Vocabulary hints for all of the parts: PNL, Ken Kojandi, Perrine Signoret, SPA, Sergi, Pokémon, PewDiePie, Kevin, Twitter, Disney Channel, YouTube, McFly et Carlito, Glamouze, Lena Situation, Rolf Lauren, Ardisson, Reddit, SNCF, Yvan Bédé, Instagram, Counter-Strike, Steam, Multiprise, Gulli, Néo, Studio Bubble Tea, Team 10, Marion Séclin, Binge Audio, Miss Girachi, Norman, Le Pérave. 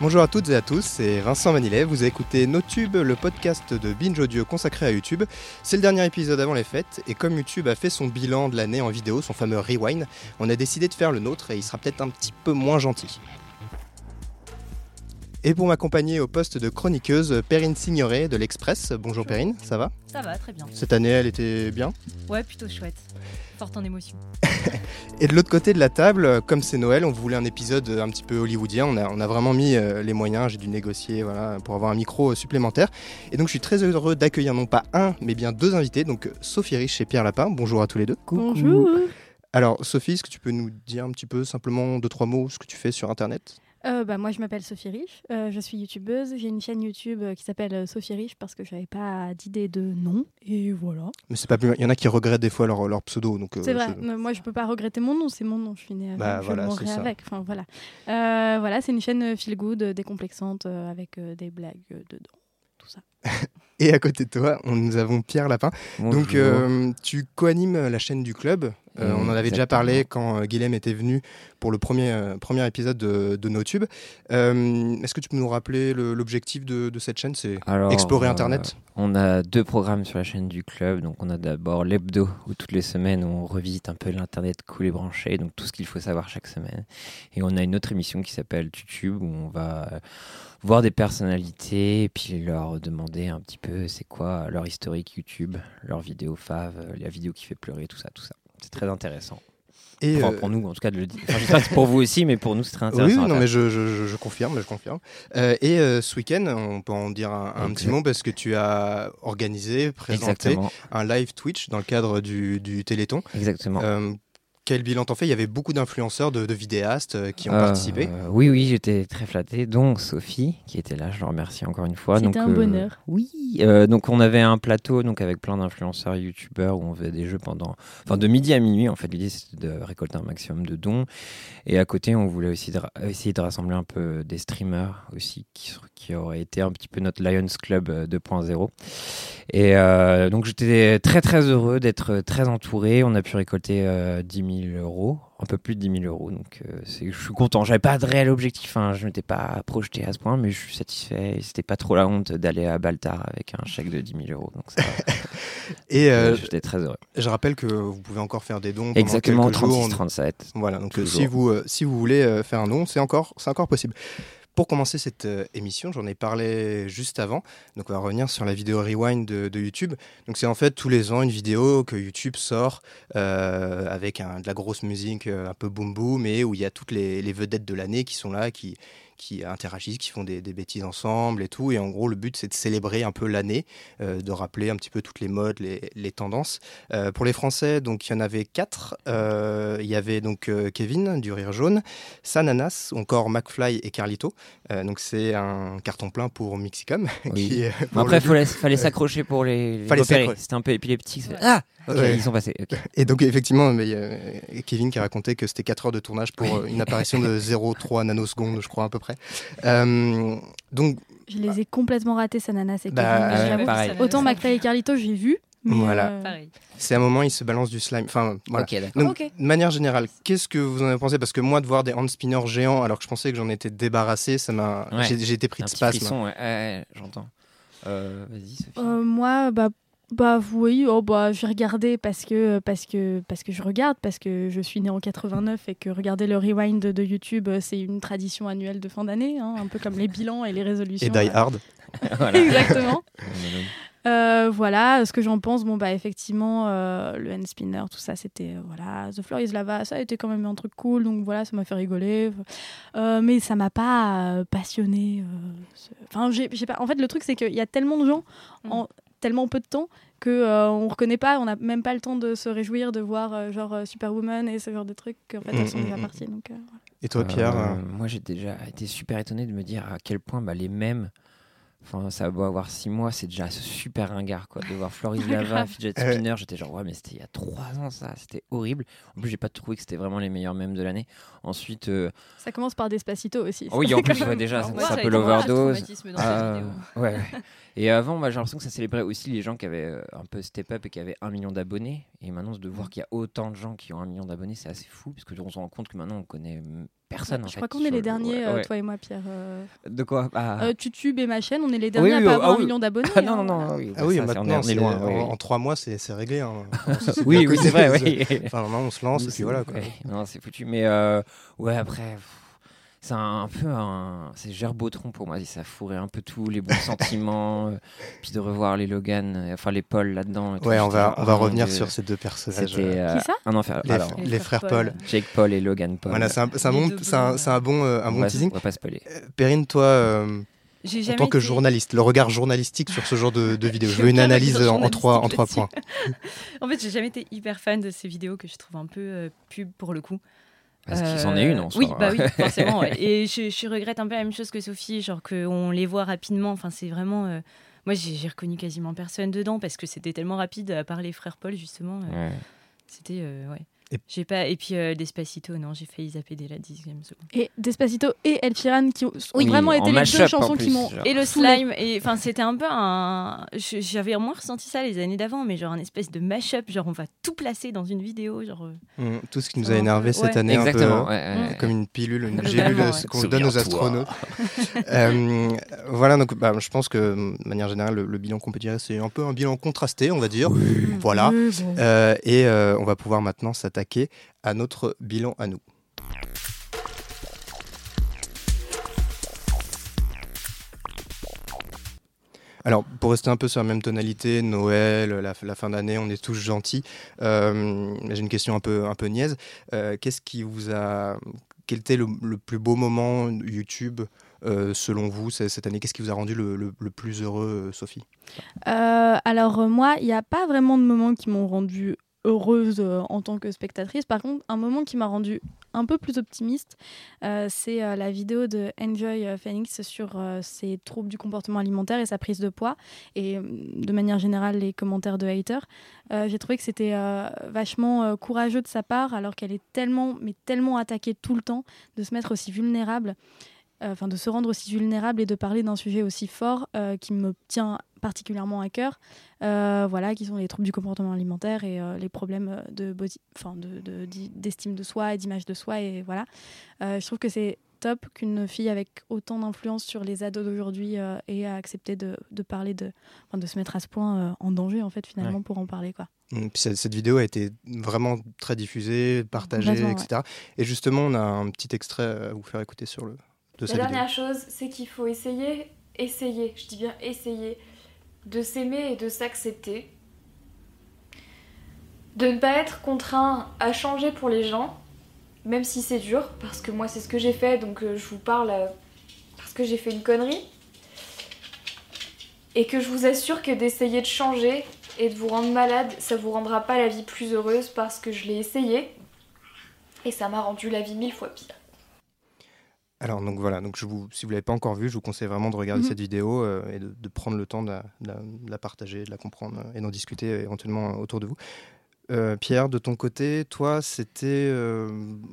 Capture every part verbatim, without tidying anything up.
Bonjour à toutes et à tous, c'est Vincent Manilet, vous écoutez NoTube, le podcast de Binge Audio consacré à YouTube. C'est le dernier épisode avant les fêtes, et comme YouTube a fait son bilan de l'année en vidéo, son fameux rewind, on a décidé de faire le nôtre, et il sera peut-être un petit peu moins gentil. Et pour m'accompagner au poste de chroniqueuse, Perrine Signoret de l'Express. Bonjour Perrine, ça va ? Ça va, très bien. Cette année, elle était bien ? Ouais, plutôt chouette. Forte en émotion. Et de l'autre côté de la table, comme c'est Noël, on voulait un épisode un petit peu hollywoodien. On a, on a vraiment mis euh, les moyens, j'ai dû négocier voilà, pour avoir un micro euh, supplémentaire. Et donc je suis très heureux d'accueillir non pas un, mais bien deux invités, donc Sophie Riche et Pierre Lapin. Bonjour à tous les deux. Bonjour. Coucou. Alors Sophie, est-ce que tu peux nous dire un petit peu, simplement deux, trois mots, ce que tu fais sur Internet ? Euh, bah, moi je m'appelle Sophie Riche, euh, je suis youtubeuse, j'ai une chaîne YouTube euh, qui s'appelle Sophie Riche parce que j'avais pas d'idée de nom et voilà. Mais c'est pas plus... il y en a qui regrettent des fois leur, leur pseudo donc. Euh, c'est vrai, c'est... moi je peux pas regretter mon nom, c'est mon nom, je suis née avec, bah, je voilà, me mourrai avec. Enfin, voilà. Euh, voilà, c'est une chaîne feel good, décomplexante euh, avec euh, des blagues euh, dedans, tout ça. Et à côté de toi, on, nous avons Pierre Lapin. Bonjour. Donc euh, tu co-animes la chaîne du club. Euh, on en avait Exactement. déjà parlé quand euh, Guilhem était venu pour le premier, euh, premier épisode de, de NoTube. Euh, est-ce que tu peux nous rappeler le, l'objectif de, de cette chaîne ? C'est Alors, explorer euh, Internet ? On a deux programmes sur la chaîne du club. Donc on a d'abord l'hebdo, où toutes les semaines, on revisite un peu l'Internet cool et branché, donc tout ce qu'il faut savoir chaque semaine. Et on a une autre émission qui s'appelle YouTube, où on va euh, voir des personnalités et puis leur demander un petit peu c'est quoi leur historique YouTube, leur vidéo fave, la vidéo qui fait pleurer, tout ça, tout ça. C'est très intéressant. Et enfin, euh... pour nous, en tout cas, de le dire. Enfin, je sais pas, c'est pour vous aussi, mais pour nous, c'est très intéressant. Oui, non, mais je, je, je confirme, je confirme. Euh, et euh, ce week-end, on peut en dire un, un petit mot parce que tu as organisé, présenté Exactement. un live Twitch dans le cadre du, du Téléthon. Exactement. Euh, Quel bilan t'en fais ? Il y avait beaucoup d'influenceurs, de, de vidéastes qui ont euh, participé. Euh, oui, oui, j'étais très flatté. Donc Sophie, qui était là, je le remercie encore une fois. C'était donc, un euh, bonheur. Oui, euh, donc on avait un plateau donc, avec plein d'influenceurs youtubeurs où on faisait des jeux pendant... Enfin, de midi à minuit, en fait, l'idée c'était de récolter un maximum de dons. Et à côté, on voulait aussi de ra- essayer de rassembler un peu des streamers aussi qui, qui auraient été un petit peu notre Lions Club deux point zéro. Et euh, donc j'étais très, très heureux d'être très entouré. On a pu récolter euh, dix mille euros, un peu plus de dix mille euros, donc euh, c'est, je suis content. J'avais pas de réel objectif, hein, je m'étais pas projeté à ce point, mais je suis satisfait et c'était pas trop la honte d'aller à Baltar avec un chèque de dix mille euros, donc ça et euh, j'étais très heureux. Je rappelle que vous pouvez encore faire des dons. Exactement, trente-six trente-sept. On... Voilà, donc si vous, euh, si vous voulez euh, faire un don, c'est encore, c'est encore possible. Pour commencer cette euh, émission, j'en ai parlé juste avant, donc on va revenir sur la vidéo Rewind de, de YouTube. Donc c'est en fait tous les ans une vidéo que YouTube sort euh, avec un, de la grosse musique euh, un peu boom boom et où il y a toutes les, les vedettes de l'année qui sont là, qui, qui interagissent, qui font des, des bêtises ensemble et tout. Et en gros le but c'est de célébrer un peu l'année, euh, de rappeler un petit peu toutes les modes, les, les tendances. Euh, pour les Français, donc il y en avait quatre. Euh, il y avait donc euh, Kevin du Rire Jaune, Sananas, encore McFly et Carlito. Euh, donc c'est un carton plein pour Mixicom. Oui. Qui, euh, pour Après, il fallait s'accrocher pour les, les repérer. C'était un peu épileptique. Ouais. Ah okay, ouais. Ils sont passés. Okay. Et donc effectivement, mais, euh, Kevin qui a raconté que c'était quatre heures de tournage pour oui. une apparition de zéro virgule trois nanosecondes, je crois à peu près. Euh, donc, je les ai complètement ratés, Sananas et bah, Kevin. Bah, ouais, autant McFly et Carlito, j'ai vu. Voilà. Euh... C'est à un moment, il se balance du slime. Enfin, voilà. Okay, donc, okay. De manière générale, qu'est-ce que vous en avez pensé ? Parce que moi, de voir des hand spinners géants, alors que je pensais que j'en étais débarrassé, ça m'a. Ouais. J'ai, j'ai été pris un de spasme. Frisson, ouais. Ouais, j'entends. Euh, vas-y, Sophie. Euh, moi, bah. Bah oui, oh bah j'ai regardé parce que parce que parce que je regarde parce que je suis née en quatre-vingt-neuf et que regarder le rewind de, de YouTube c'est une tradition annuelle de fin d'année, hein, un peu comme les bilans et les résolutions. Et Die Hard. Voilà. Exactement. euh, voilà, ce que j'en pense, bon bah effectivement euh, le hand spinner, tout ça c'était euh, voilà, The Floor is Lava, ça était quand même un truc cool, donc voilà ça m'a fait rigoler, euh, mais ça m'a pas euh, passionnée. Euh, enfin j'ai, j'ai pas. En fait le truc c'est qu'il y a tellement de gens en mm. tellement peu de temps qu'on euh, ne reconnaît pas, on n'a même pas le temps de se réjouir de voir euh, genre euh, Superwoman et ce genre de trucs qu'en fait, elles sont déjà parties. Donc, euh, voilà. Et toi, Pierre euh, euh... Moi, j'ai déjà été super étonné de me dire à quel point bah, les mêmes, ça va avoir six mois, c'est déjà super ringard quoi, de voir Floris Lava, Fidget Spinner. J'étais genre, ouais, mais c'était il y a trois ans ça, c'était horrible. En plus, j'ai pas trouvé que c'était vraiment les meilleurs mèmes de l'année. Ensuite, euh... ça commence par Despacito aussi. Oh oui, en plus, ouais, déjà, ça, ouais, ça, ça peut l'overdose. Euh, ouais. Et avant, bah, j'ai l'impression que ça célébrait aussi les gens qui avaient un peu step up et qui avaient un million d'abonnés. Et maintenant, de voir qu'il y a autant de gens qui ont un million d'abonnés, c'est assez fou, parce qu'on se rend compte que maintenant, on connaît personne. Ouais, en je fait, crois qu'on est les derniers, le... euh, ouais. toi et moi, Pierre. Euh... De quoi ah. euh, YouTube et ma chaîne, on est les derniers oui, oui, à pas oh, avoir oh, un oui. million d'abonnés. Ah, hein. Non, non, non. Oui, ah, oui, ça, maintenant, c'est, on est loin. Euh, en trois mois, c'est, c'est réglé. Hein. c'est oui, oui, c'est vrai. Oui. Enfin, maintenant, on se lance et puis voilà. Quoi. Ouais. Non, c'est foutu. Mais euh, ouais, après. Pff... C'est un, un peu un. C'est Gerbotron pour moi. Ça fourrait un peu tous les bons sentiments. Puis de revoir les Logan, enfin les Paul là-dedans. Et tout, ouais, on va, on va revenir de... sur ces deux personnages. C'était euh, qui ça un enfer. Les, Alors, les, les frères Paul. Paul. Jake Paul et Logan Paul. Voilà, c'est un, c'est un, bon, c'est un, c'est un bon, euh, un bon va, teasing. On va pas se peler. Euh, Perrine, toi. Euh... J'ai en tant que été... journaliste, le regard journalistique sur ce genre de, de vidéos. Je veux une analyse en, en trois, en trois points. En fait, j'ai jamais été hyper fan de ces vidéos que je trouve un peu euh, pub pour le coup. Parce euh, qu'ils en aient une, en soi. Oui, bah oui, forcément. Ouais. Et je, je regrette un peu la même chose que Sophie, genre qu'on les voit rapidement. Enfin, c'est vraiment. Euh... Moi, j'ai, j'ai reconnu quasiment personne dedans parce que c'était tellement rapide, à part les frères Paul, justement. Euh... Ouais. C'était. Euh, ouais. Et... J'ai pas... et puis euh, Despacito, non, j'ai failli zapper dès la dixième seconde. Et Despacito et El Chiran qui ont oui, vraiment été les deux chansons plus, qui m'ont. Genre. Et le slime, et enfin, c'était un peu un. J'avais moins ressenti ça les années d'avant, mais genre un espèce de mash-up, genre on va tout placer dans une vidéo. Genre... Mmh, tout ce qui nous a énervé euh, cette ouais. année, exactement, un peu, ouais, ouais, ouais. comme une pilule, une gélule, ouais. ce qu'on Souviens donne aux astronautes. euh, voilà, donc bah, je pense que de manière générale, le, le bilan qu'on peut tirer, c'est un peu un bilan contrasté, on va dire. Oui. Voilà. Oui, bon. euh, et euh, on va pouvoir maintenant s'attaquer à notre bilan à nous. Alors, pour rester un peu sur la même tonalité, Noël, la, la fin d'année, on est tous gentils. Euh, j'ai une question un peu, un peu niaise. Euh, qu'est-ce qui vous a... Quel était le, le plus beau moment YouTube Euh, selon vous, cette année, qu'est-ce qui vous a rendu le, le, le plus heureux, Sophie ? euh, Alors, moi, il n'y a pas vraiment de moments qui m'ont rendu heureuse euh, en tant que spectatrice. Par contre, un moment qui m'a rendue un peu plus optimiste, euh, c'est euh, la vidéo de Enjoy Phoenix sur euh, ses troubles du comportement alimentaire et sa prise de poids, et de manière générale les commentaires de haters. Euh, j'ai trouvé que c'était euh, vachement euh, courageux de sa part, alors qu'elle est tellement, mais tellement attaquée tout le temps, de se mettre aussi vulnérable, euh, enfin de se rendre aussi vulnérable et de parler d'un sujet aussi fort euh, qui me tient particulièrement à cœur, euh, voilà, qui sont les troubles du comportement alimentaire et euh, les problèmes de body, enfin de, de, d'estime de soi et d'image de soi, et voilà. Euh, je trouve que c'est top qu'une fille avec autant d'influence sur les ados d'aujourd'hui euh, ait accepté de, de parler de, enfin, de se mettre à ce point euh, en danger en fait finalement ouais. pour en parler quoi. Puis cette vidéo a été vraiment très diffusée, partagée, Exactement, et cetera. Ouais. Et justement, on a un petit extrait à vous faire écouter sur le. De cette La dernière vidéo. Chose, c'est qu'il faut essayer, essayer. Je dis bien essayer. De s'aimer et de s'accepter, de ne pas être contraint à changer pour les gens, même si c'est dur, parce que moi c'est ce que j'ai fait, donc je vous parle parce que j'ai fait une connerie, et que je vous assure que d'essayer de changer et de vous rendre malade, ça vous rendra pas la vie plus heureuse, parce que je l'ai essayé, et ça m'a rendu la vie mille fois pire. Alors donc voilà, donc je vous, si vous ne l'avez pas encore vu, je vous conseille vraiment de regarder mmh. cette vidéo euh, et de, de prendre le temps de la, de, la, de la partager, de la comprendre et d'en discuter éventuellement autour de vous. Euh, Pierre, de ton côté, toi, c'était euh,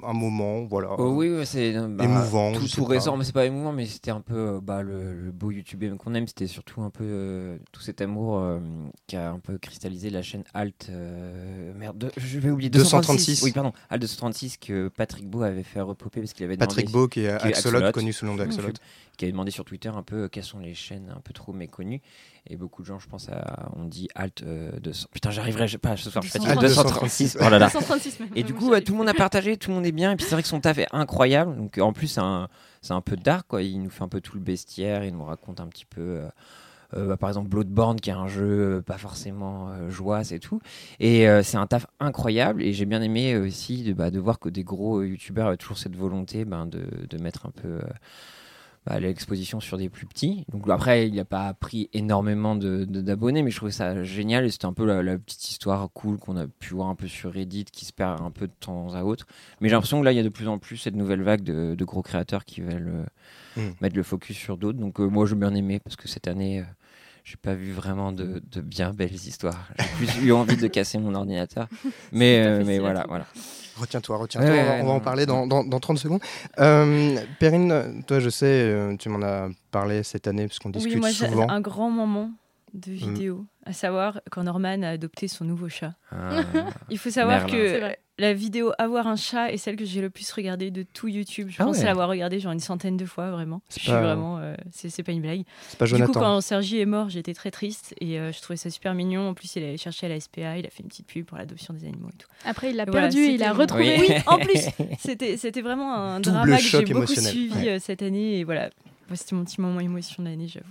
un moment, voilà, oh oui, ouais, c'est bah, émouvant, tout, tout récent, mais c'est pas émouvant, mais c'était un peu bah, le, le beau YouTube qu'on aime, c'était surtout un peu euh, tout cet amour euh, qui a un peu cristallisé la chaîne Alt, euh, merde, de, je vais oublier deux cent trente-six, deux cent trente-six. Oui, pardon, Alt deux cent trente-six que Patrick Beau avait fait repopper parce qu'il avait demandé. Patrick Beau qui est Axolot, connu sous le nom d'Axolot, qui avait demandé sur Twitter un peu euh, quelles sont les chaînes un peu trop méconnues. Et beaucoup de gens, je pense, à, on dit Alt euh, deux cents. Putain, j'arriverai je, pas, je soir, je fatigue. Alt deux cent trente-six. Oh là là. deux cent trente-six même, et du coup, bah, tout le monde a partagé, tout le monde est bien. Et puis c'est vrai que son taf est incroyable. Donc en plus, c'est un, c'est un peu dark, quoi. Il nous fait un peu tout le bestiaire. Il nous raconte un petit peu. Euh, euh, bah, par exemple, Bloodborne, qui est un jeu euh, pas forcément euh, joie, c'est tout. Et euh, c'est un taf incroyable. Et j'ai bien aimé euh, aussi de, bah, de voir que des gros euh, youtubeurs avaient toujours cette volonté bah, de, de mettre un peu. Euh, Bah, l'exposition sur des plus petits. Donc après, il n'a pas pris énormément de, de, d'abonnés, mais je trouvais ça génial. Et c'était un peu la, la petite histoire cool qu'on a pu voir un peu sur Reddit, qui se perd un peu de temps à autre. Mais j'ai l'impression que là, il y a de plus en plus cette nouvelle vague de, de gros créateurs qui veulent euh, mmh. mettre le focus sur d'autres. Donc euh, moi, j'ai bien aimé parce que cette année, euh, j'ai pas vu vraiment de, de bien belles histoires. J'ai plus eu envie de casser mon ordinateur. Mais, euh, mais voilà, voilà. Retiens-toi, retiens-toi, ouais, on, ouais, on va en parler dans, dans, dans trente secondes. Euh, Perrine, toi je sais, tu m'en as parlé cette année parce qu'on discute souvent. Oui, moi souvent. J'ai un grand moment de vidéo, mmh. à savoir quand Norman a adopté son nouveau chat. Ah, il faut savoir Merlin. Que la vidéo « Avoir un chat » est celle que j'ai le plus regardée de tout YouTube. Je ah pense ouais. à l'avoir regardée genre une centaine de fois, vraiment. C'est je pas... suis vraiment... Euh, c'est, c'est pas une blague. C'est pas Jonathan. Du coup, quand Sergi est mort, j'étais très triste et euh, je trouvais ça super mignon. En plus, il est allé chercher à la S P A, il a fait une petite pub pour l'adoption des animaux et tout. Après, il l'a et perdu voilà, et il l'a retrouvé. Oui, oui en plus c'était, c'était vraiment un Double drama que j'ai beaucoup émotionnel. Suivi ouais. cette année. Et voilà, ouais, c'était mon petit moment émotion de l'année, j'avoue.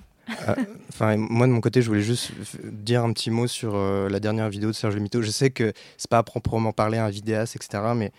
Enfin, euh, moi de mon côté, je voulais juste f- dire un petit mot sur euh, la dernière vidéo de Serge Le Mito. Je sais que c'est pas à proprement parler un vidéaste, et cetera. Mais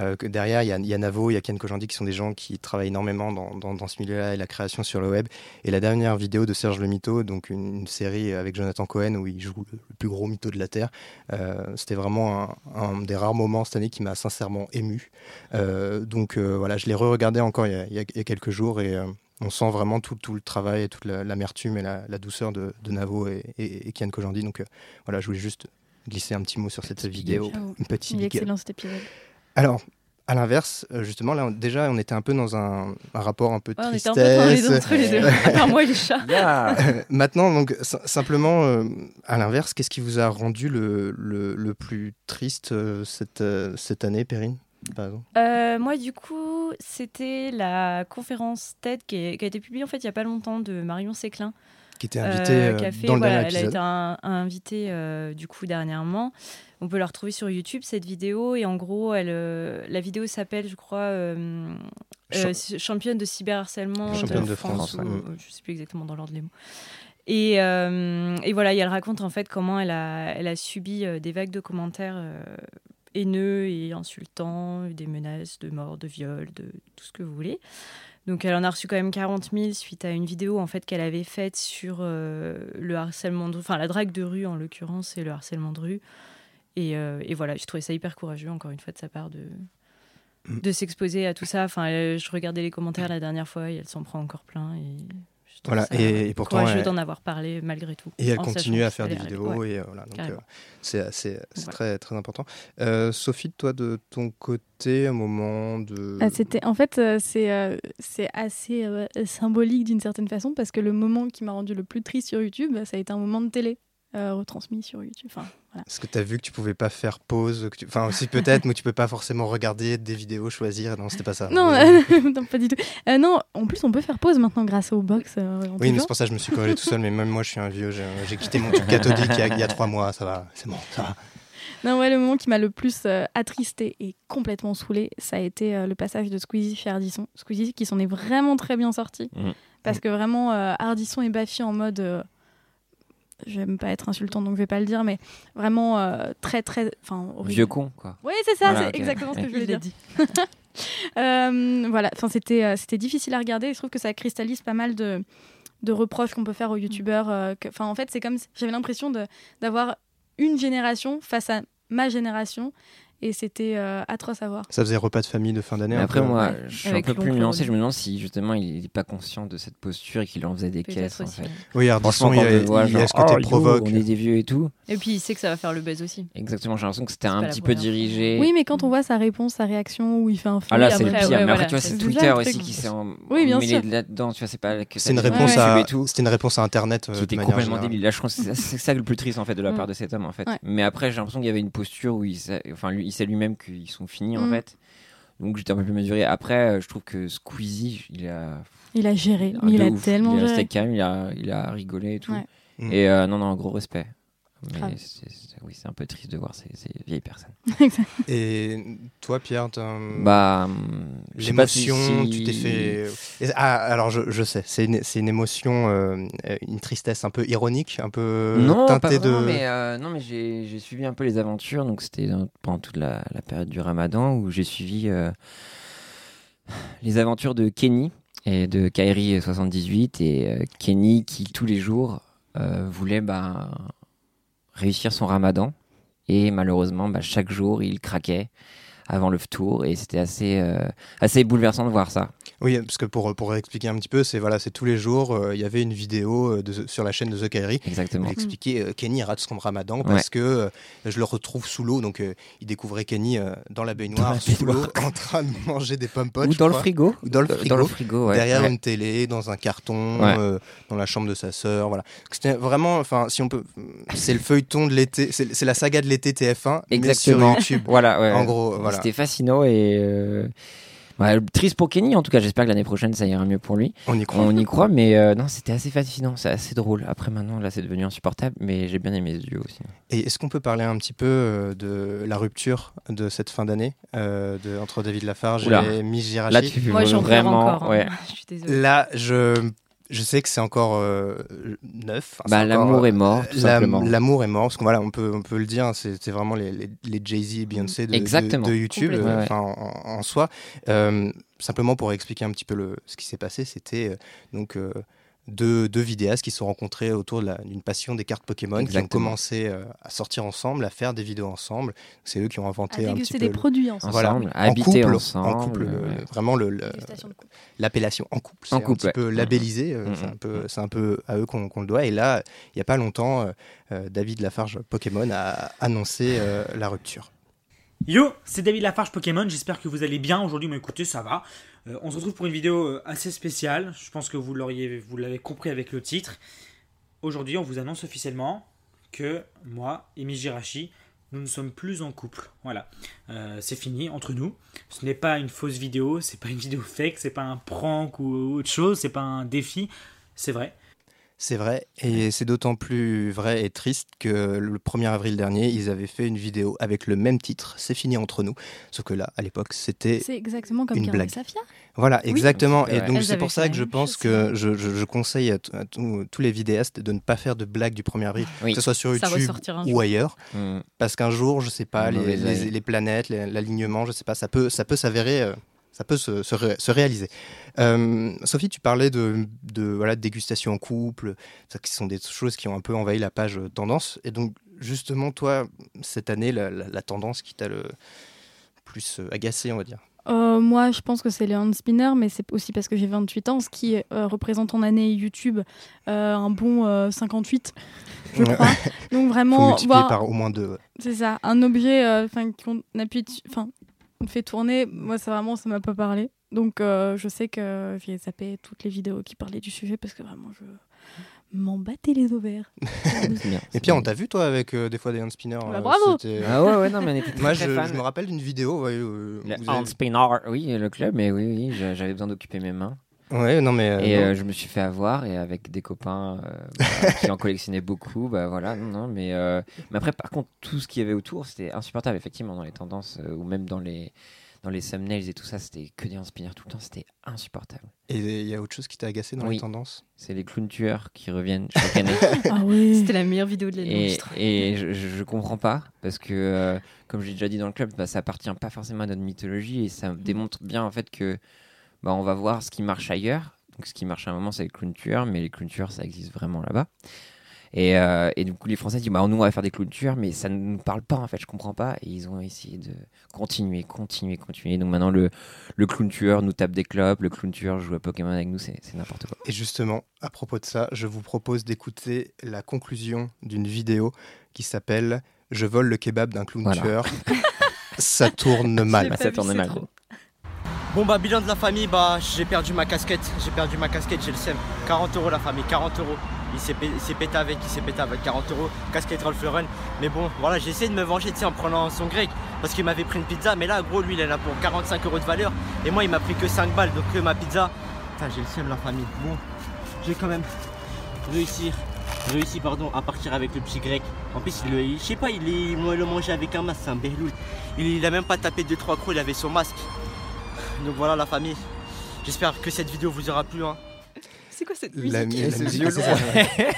euh, que derrière, il y, y a Navo, il y a Ken Kojandi qui sont des gens qui travaillent énormément dans, dans, dans ce milieu-là et la création sur le web. Et la dernière vidéo de Serge Le Mito, donc une, une série avec Jonathan Cohen où il joue le, le plus gros mytho de la terre, euh, c'était vraiment un, un des rares moments cette année qui m'a sincèrement ému. Euh, donc euh, voilà, je l'ai re-regardé encore il y a, il y a, il y a quelques jours et. Euh, On sent vraiment tout, tout le travail et toute la, l'amertume et la, la douceur de, de Navo et, et, et Ken Kojandi. Donc euh, voilà, je voulais juste glisser un petit mot sur cette vidéo. Une petite vidéo. Excellent cet épisode. Alors, à l'inverse, justement, là, on, déjà, on était un peu dans un, un rapport un peu de ouais, tristesse. On était un peu dans les deux, entre les deux. À part moi et les chats. Yeah. Maintenant, donc, s- simplement, euh, à l'inverse, qu'est-ce qui vous a rendu le, le, le plus triste euh, cette, euh, cette année, Perrine ? Euh, moi du coup c'était la conférence TED qui, est, qui a été publiée en fait il n'y a pas longtemps de Marion Séclin qui était invitée euh, qui a fait, dans le voilà, dernier épisode. Elle a été invitée euh, du coup dernièrement. On peut la retrouver sur YouTube cette vidéo et en gros elle, euh, la vidéo s'appelle je crois euh, euh, Ch- championne de cyberharcèlement championne de, de France, France ou, ouais. Je ne sais plus exactement dans l'ordre des mots. Et, euh, et voilà et elle raconte en fait comment elle a, elle a subi euh, des vagues de commentaires euh, haineux et insultant, des menaces de mort, de viol, de tout ce que vous voulez. Donc elle en a reçu quand même quarante mille suite à une vidéo en fait qu'elle avait faite sur euh, le harcèlement, de, enfin la drague de rue en l'occurrence et le harcèlement de rue. Et, euh, et voilà, je trouvais ça hyper courageux encore une fois de sa part de de s'exposer à tout ça. Enfin, elle, je regardais les commentaires la dernière fois et elle s'en prend encore plein. Et... Voilà, et, et pourtant, courageux elle, d'en avoir parlé malgré tout. Et elle continue à faire des vidéos ouais, et euh, voilà, donc euh, c'est assez, c'est ouais. très très important. Euh, Sophie, toi de ton côté, un moment de. Ah, c'était, en fait, euh, c'est euh, c'est assez euh, symbolique d'une certaine façon parce que le moment qui m'a rendu le plus triste sur YouTube, ça a été un moment de télé. Euh, retransmis sur YouTube. Enfin, voilà. Est-ce que tu as vu que tu pouvais pas faire pause que tu... Enfin, aussi peut-être, mais tu peux pas forcément regarder des vidéos, choisir. Non, c'était pas ça. Non, euh, non pas du tout. Euh, non, en plus, on peut faire pause maintenant grâce aux box. Euh, oui, mais c'est pour ça que je me suis corrigé tout seul, mais même moi, je suis un vieux. J'ai, j'ai quitté mon tube cathodique il y, a, il y a trois mois. Ça va, c'est bon, ça va. Non, ouais, le moment qui m'a le plus euh, attristée et complètement saoulée, ça a été euh, le passage de Squeezie chez Ardisson. Squeezie qui s'en est vraiment très bien sorti. Mmh. Parce que vraiment, euh, Ardisson est baffi en mode. Euh, J'aime pas être insultant, donc je vais pas le dire, mais vraiment euh, très, très... Vieux con, quoi. Oui, c'est ça, voilà, c'est okay. exactement ce que je voulais dire. euh, voilà, c'était, euh, c'était difficile à regarder. Je trouve que ça cristallise pas mal de, de reproches qu'on peut faire aux youtubeurs. Euh, en fait, c'est comme si j'avais l'impression de, d'avoir une génération face à ma génération, et c'était euh, atroce à voir. Ça faisait repas de famille de fin d'année. Mais après, moi, ouais. je suis Avec un peu plus nuancé. Je me demande si, justement, il n'est pas conscient de cette posture et qu'il en faisait des caisses, en fait. Oui, Ardisson, il, il, il y a ce côté oh, provoque. On est des vieux et tout. Et puis, il sait que ça va faire le buzz aussi. Exactement, j'ai l'impression que c'était c'est un petit peu dirigé. Oui, mais quand on voit sa réponse, sa réaction, où il fait un film... Ah là, c'est après, le pire. Ouais, mais voilà. Après, tu vois, c'est, c'est Twitter aussi qui s'est emmêlé là-dedans. Tu vois, c'est pas que... C'est une réponse à Internet, de manière complètement débile. Là, je pense que c'est ça le plus triste, en fait, de la part de cet homme, en fait. Mais après, j'ai l'impression qu'il y avait une posture où il il sait lui-même qu'ils sont finis mmh. en fait. Donc j'étais un peu plus mesuré. Après, je trouve que Squeezie, il a... Il a géré, il, il a ouf. tellement il a resté calme, il a, il a rigolé et tout. Ouais. Mmh. Et euh, non, non, gros respect. Mais ah. c'est, c'est, oui, c'est un peu triste de voir ces, ces vieilles personnes. Et toi, Pierre, bah, l'émotion, si... tu t'es fait... Ah, alors, je, je sais, c'est une, c'est une émotion, euh, une tristesse un peu ironique, un peu non, teintée de... Non, mais, euh, non, mais j'ai, j'ai suivi un peu les aventures, donc c'était dans, pendant toute la, la période du Ramadan, où j'ai suivi euh, les aventures de Kenny, et de Kairi soixante-dix-huit, et euh, Kenny qui, tous les jours, euh, voulait... Bah, réussir son Ramadan et malheureusement bah, chaque jour il craquait avant le tour, et c'était assez, euh, assez bouleversant de voir ça. Oui, parce que pour, pour expliquer un petit peu, c'est, voilà, c'est tous les jours, il euh, y avait une vidéo de, sur la chaîne de The Kairi qui expliquait euh, Kenny rate son ramadan parce ouais. que euh, je le retrouve sous l'eau, donc euh, il découvrait Kenny euh, dans la baignoire, dans la sous l'eau, en train de manger des pommes potes. Ou dans le frigo. Ou dans le frigo, dans le frigo ouais. derrière ouais. une télé, dans un carton, ouais. euh, dans la chambre de sa sœur, voilà. C'était vraiment, enfin, si on peut, c'est le feuilleton de l'été, c'est, c'est la saga de l'été T F un, exactement. Mais sur YouTube. Voilà, ouais. En gros, voilà. C'était fascinant et euh... ouais, triste pour Kenny en tout cas. J'espère que l'année prochaine ça ira mieux pour lui. On y croit. On y croit, mais euh, non, c'était assez fascinant, c'est assez drôle. Après maintenant, là, c'est devenu insupportable, mais j'ai bien aimé ce duo aussi. Et est-ce qu'on peut parler un petit peu de la rupture de cette fin d'année euh, de, entre David Lafarge Oula. et Miss Girachi? Là, tu Moi, j'en vraiment. Encore, hein. ouais. Je suis désolée. Là, je. Je sais que c'est encore euh, neuf. Hein, bah, c'est l'amour encore, est mort, tout la, simplement. L'amour est mort, parce qu'on voilà, on peut, on peut le dire, hein, c'est, c'est vraiment les, les, les Jay-Z et Beyoncé de, de, de YouTube, euh, ouais. en, en soi. Euh, simplement pour expliquer un petit peu le, ce qui s'est passé, c'était euh, donc euh, deux, deux vidéastes qui se sont rencontrés autour de la, d'une passion des cartes Pokémon, exactement. qui ont commencé euh, à sortir ensemble, à faire des vidéos ensemble. C'est eux qui ont inventé à un petit peu... des le, produits ensemble, voilà, ensemble en habiter couple, ensemble. En couple, ouais. vraiment le... le l'appellation en couple, c'est en un couple, petit ouais. peu labellisé, mmh. c'est, un peu, c'est un peu à eux qu'on, qu'on le doit. Et là, il n'y a pas longtemps, euh, David Lafarge Pokémon a annoncé euh, la rupture. Yo, c'est David Lafarge Pokémon, j'espère que vous allez bien. Aujourd'hui, mais écoutez, ça va. Euh, on se retrouve pour une vidéo assez spéciale, je pense que vous, l'auriez, vous l'avez compris avec le titre. Aujourd'hui, on vous annonce officiellement que moi et Miss Girachi, nous ne sommes plus en couple, voilà, euh, c'est fini, entre nous, ce n'est pas une fausse vidéo, c'est pas une vidéo fake, c'est pas un prank ou autre chose, c'est pas un défi, c'est vrai. C'est vrai, et c'est d'autant plus vrai et triste que le premier avril dernier, ils avaient fait une vidéo avec le même titre, c'est fini entre nous, sauf que là, à l'époque, c'était c'est exactement comme une blague. Safia. Voilà, oui, exactement, c'est et donc Elles c'est pour ça que je pense que je, je, je conseille à, t- à t- tous les vidéastes de ne pas faire de blagues du premier avril, oui. que ce soit sur YouTube ou ailleurs, mmh. parce qu'un jour, je sais pas, les, les, les planètes, les, l'alignement, je sais pas, ça peut, ça peut s'avérer... Euh, Ça peut se, se, ré, se réaliser. Euh, Sophie, tu parlais de, de, voilà, de dégustation en couple, ça, qui sont des choses qui ont un peu envahi la page euh, tendance. Et donc, justement, toi, cette année, la, la, la tendance qui t'a le plus euh, agacé, on va dire. Euh, moi, je pense que c'est les hand-spinners, mais c'est aussi parce que j'ai vingt-huit ans, ce qui euh, représente en année YouTube euh, un bon euh, cinquante-huit, je crois. Donc vraiment, multiplié bah, par au moins deux. Ouais. C'est ça, un objet euh, qu'on appuie... Fin, on fait tourner, moi ça vraiment ça m'a pas parlé, donc euh, je sais que j'ai zappé toutes les vidéos qui parlaient du sujet parce que vraiment je m'en battais les ovaires. Et Pierre, on t'a vu toi avec euh, des fois des hand-spinners bah, euh, bravo c'était... Ah ouais ouais non mais moi je, je me rappelle d'une vidéo ouais, euh, le avez... hand-spinner, oui le club, mais oui oui j'avais besoin d'occuper mes mains. Ouais, non mais euh, et euh, non. Je me suis fait avoir et avec des copains euh, bah, qui en collectionnaient beaucoup, bah voilà, non, non mais euh, mais après par contre tout ce qu'il y avait autour c'était insupportable effectivement dans les tendances euh, ou même dans les dans les thumbnails et tout ça, c'était que des hand-spinners tout le temps, c'était insupportable. Et il y a autre chose qui t'a agacé dans oui. les tendances? C'est les clowns tueurs qui reviennent chaque année. Ah oui, c'était la meilleure vidéo de l'année. Et, et je, je comprends pas parce que euh, comme j'ai déjà dit dans le club, bah, ça appartient pas forcément à notre mythologie et ça mmh. démontre bien en fait que bah, on va voir ce qui marche ailleurs. Donc, ce qui marche à un moment, c'est les clowns tueurs, mais les clowns tueurs, ça existe vraiment là-bas. Et, euh, et du coup, les Français disent bah, nous, on va faire des clowns tueurs, mais ça ne nous parle pas, en fait, je comprends pas. Et ils ont essayé de continuer, continuer, continuer. Donc maintenant, le, le clown tueur nous tape des clopes, le clown tueur joue à Pokémon avec nous, c'est, c'est n'importe quoi. Et justement, à propos de ça, je vous propose d'écouter la conclusion d'une vidéo qui s'appelle « Je vole le kebab d'un clown voilà. tueur ». Ça tourne mal. Bah, ça tourne mal. Trop. Bon bah bilan de la famille, bah j'ai perdu ma casquette, j'ai perdu ma casquette, j'ai le seum. quarante euros la famille, quarante euros. Il s'est, pé- il s'est pété avec, il s'est pété avec quarante euros, casquette Rolf Lauren. Mais bon, voilà, j'ai essayé de me venger, tu sais, en prenant son grec, parce qu'il m'avait pris une pizza, mais là, gros, lui, il est là pour quarante-cinq euros de valeur, et moi, il m'a pris que cinq balles, donc que ma pizza. Putain, j'ai le seum la famille. Bon, j'ai quand même réussi, réussi, pardon, à partir avec le petit grec. En plus, il, il je sais pas, il, il, il le mangeait avec un masque, c'est un berloul. Il, il a même pas tapé deux trois crocs, il avait son masque. Donc voilà la famille, j'espère que cette vidéo vous aura plu. Hein. C'est quoi cette musique? La, la, la musique, violon.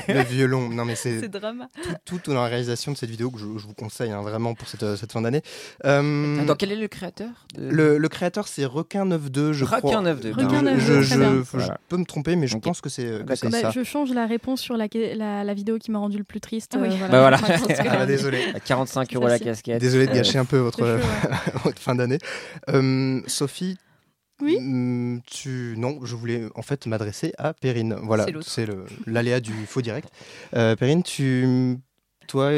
Le violon. Non, mais c'est, c'est drama. Tout, tout dans la réalisation de cette vidéo que je, je vous conseille hein, vraiment pour cette, cette fin d'année. Euh, Attends, quel est le créateur de... le, le créateur, c'est requin quatre-vingt-douze, je crois. requin quatre-vingt-douze. requin quatre-vingt-douze. Je, je, je, voilà. je peux me tromper, mais je okay. pense que c'est, que bah, c'est bah, ça. Je change la réponse sur la, la, la vidéo qui m'a rendu le plus triste. Ah oui. euh, voilà. Bah, voilà. Ah, bah, désolé. À quarante-cinq euros la casquette. Désolé de gâcher un peu votre, chaud, ouais. votre fin d'année. Euh, Sophie. Oui. Mmh, tu... Non, je voulais en fait m'adresser à Perrine. Voilà, c'est, c'est le, l'aléa du faux direct. Euh, Perrine, tu, toi,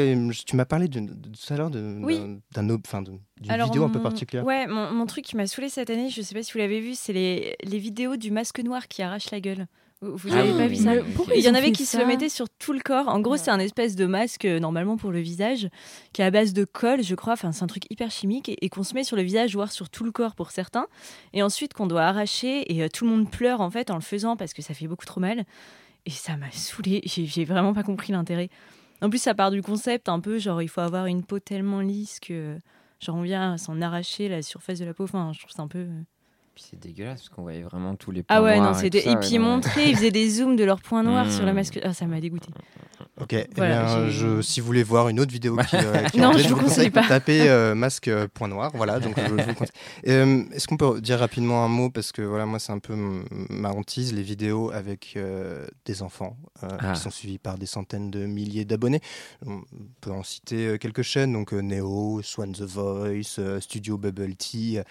tu m'as parlé d'une, tout à l'heure de, oui. d'un, d'un, enfin, d'une Alors, vidéo mon... un peu particulière. Ouais, mon, mon truc qui m'a saoulée cette année, je ne sais pas si vous l'avez vu, c'est les, les vidéos du masque noir qui arrache la gueule. Vous n'avez ah, pas vu ça? Il y en avait qui se le mettaient sur tout le corps. En gros, ouais. c'est un espèce de masque, normalement pour le visage, qui est à base de colle, je crois. Enfin, c'est un truc hyper chimique et, et qu'on se met sur le visage, voire sur tout le corps pour certains. Et ensuite, qu'on doit arracher. Et euh, tout le monde pleure en fait en le faisant parce que ça fait beaucoup trop mal. Et ça m'a saoulée. J'ai, j'ai vraiment pas compris l'intérêt. En plus, ça part du concept un peu genre il faut avoir une peau tellement lisse que genre on vient s'en arracher la surface de la peau. Enfin, je trouve ça un peu. Puis c'est dégueulasse parce qu'on voyait vraiment tous les points noirs. Ah ouais, noirs non, c'était. Et, et, et puis ils ouais, montraient, ils faisaient des zooms de leurs points noirs mmh. sur la masque. Ah, ça m'a dégoûté. Ok, voilà, eh bien, je, si vous voulez voir une autre vidéo qui, euh, qui non, est en train, je vous conseille pas. Tapez euh, masque euh, point noir, voilà. Donc, je, je vous conseille. Euh, est-ce qu'on peut dire rapidement un mot parce que voilà, moi c'est un peu m- ma hantise, les vidéos avec euh, des enfants euh, ah. qui sont suivis par des centaines de milliers d'abonnés. On peut en citer euh, quelques chaînes, donc euh, Néo, Swan The Voice, euh, Studio Bubble Tea. Euh,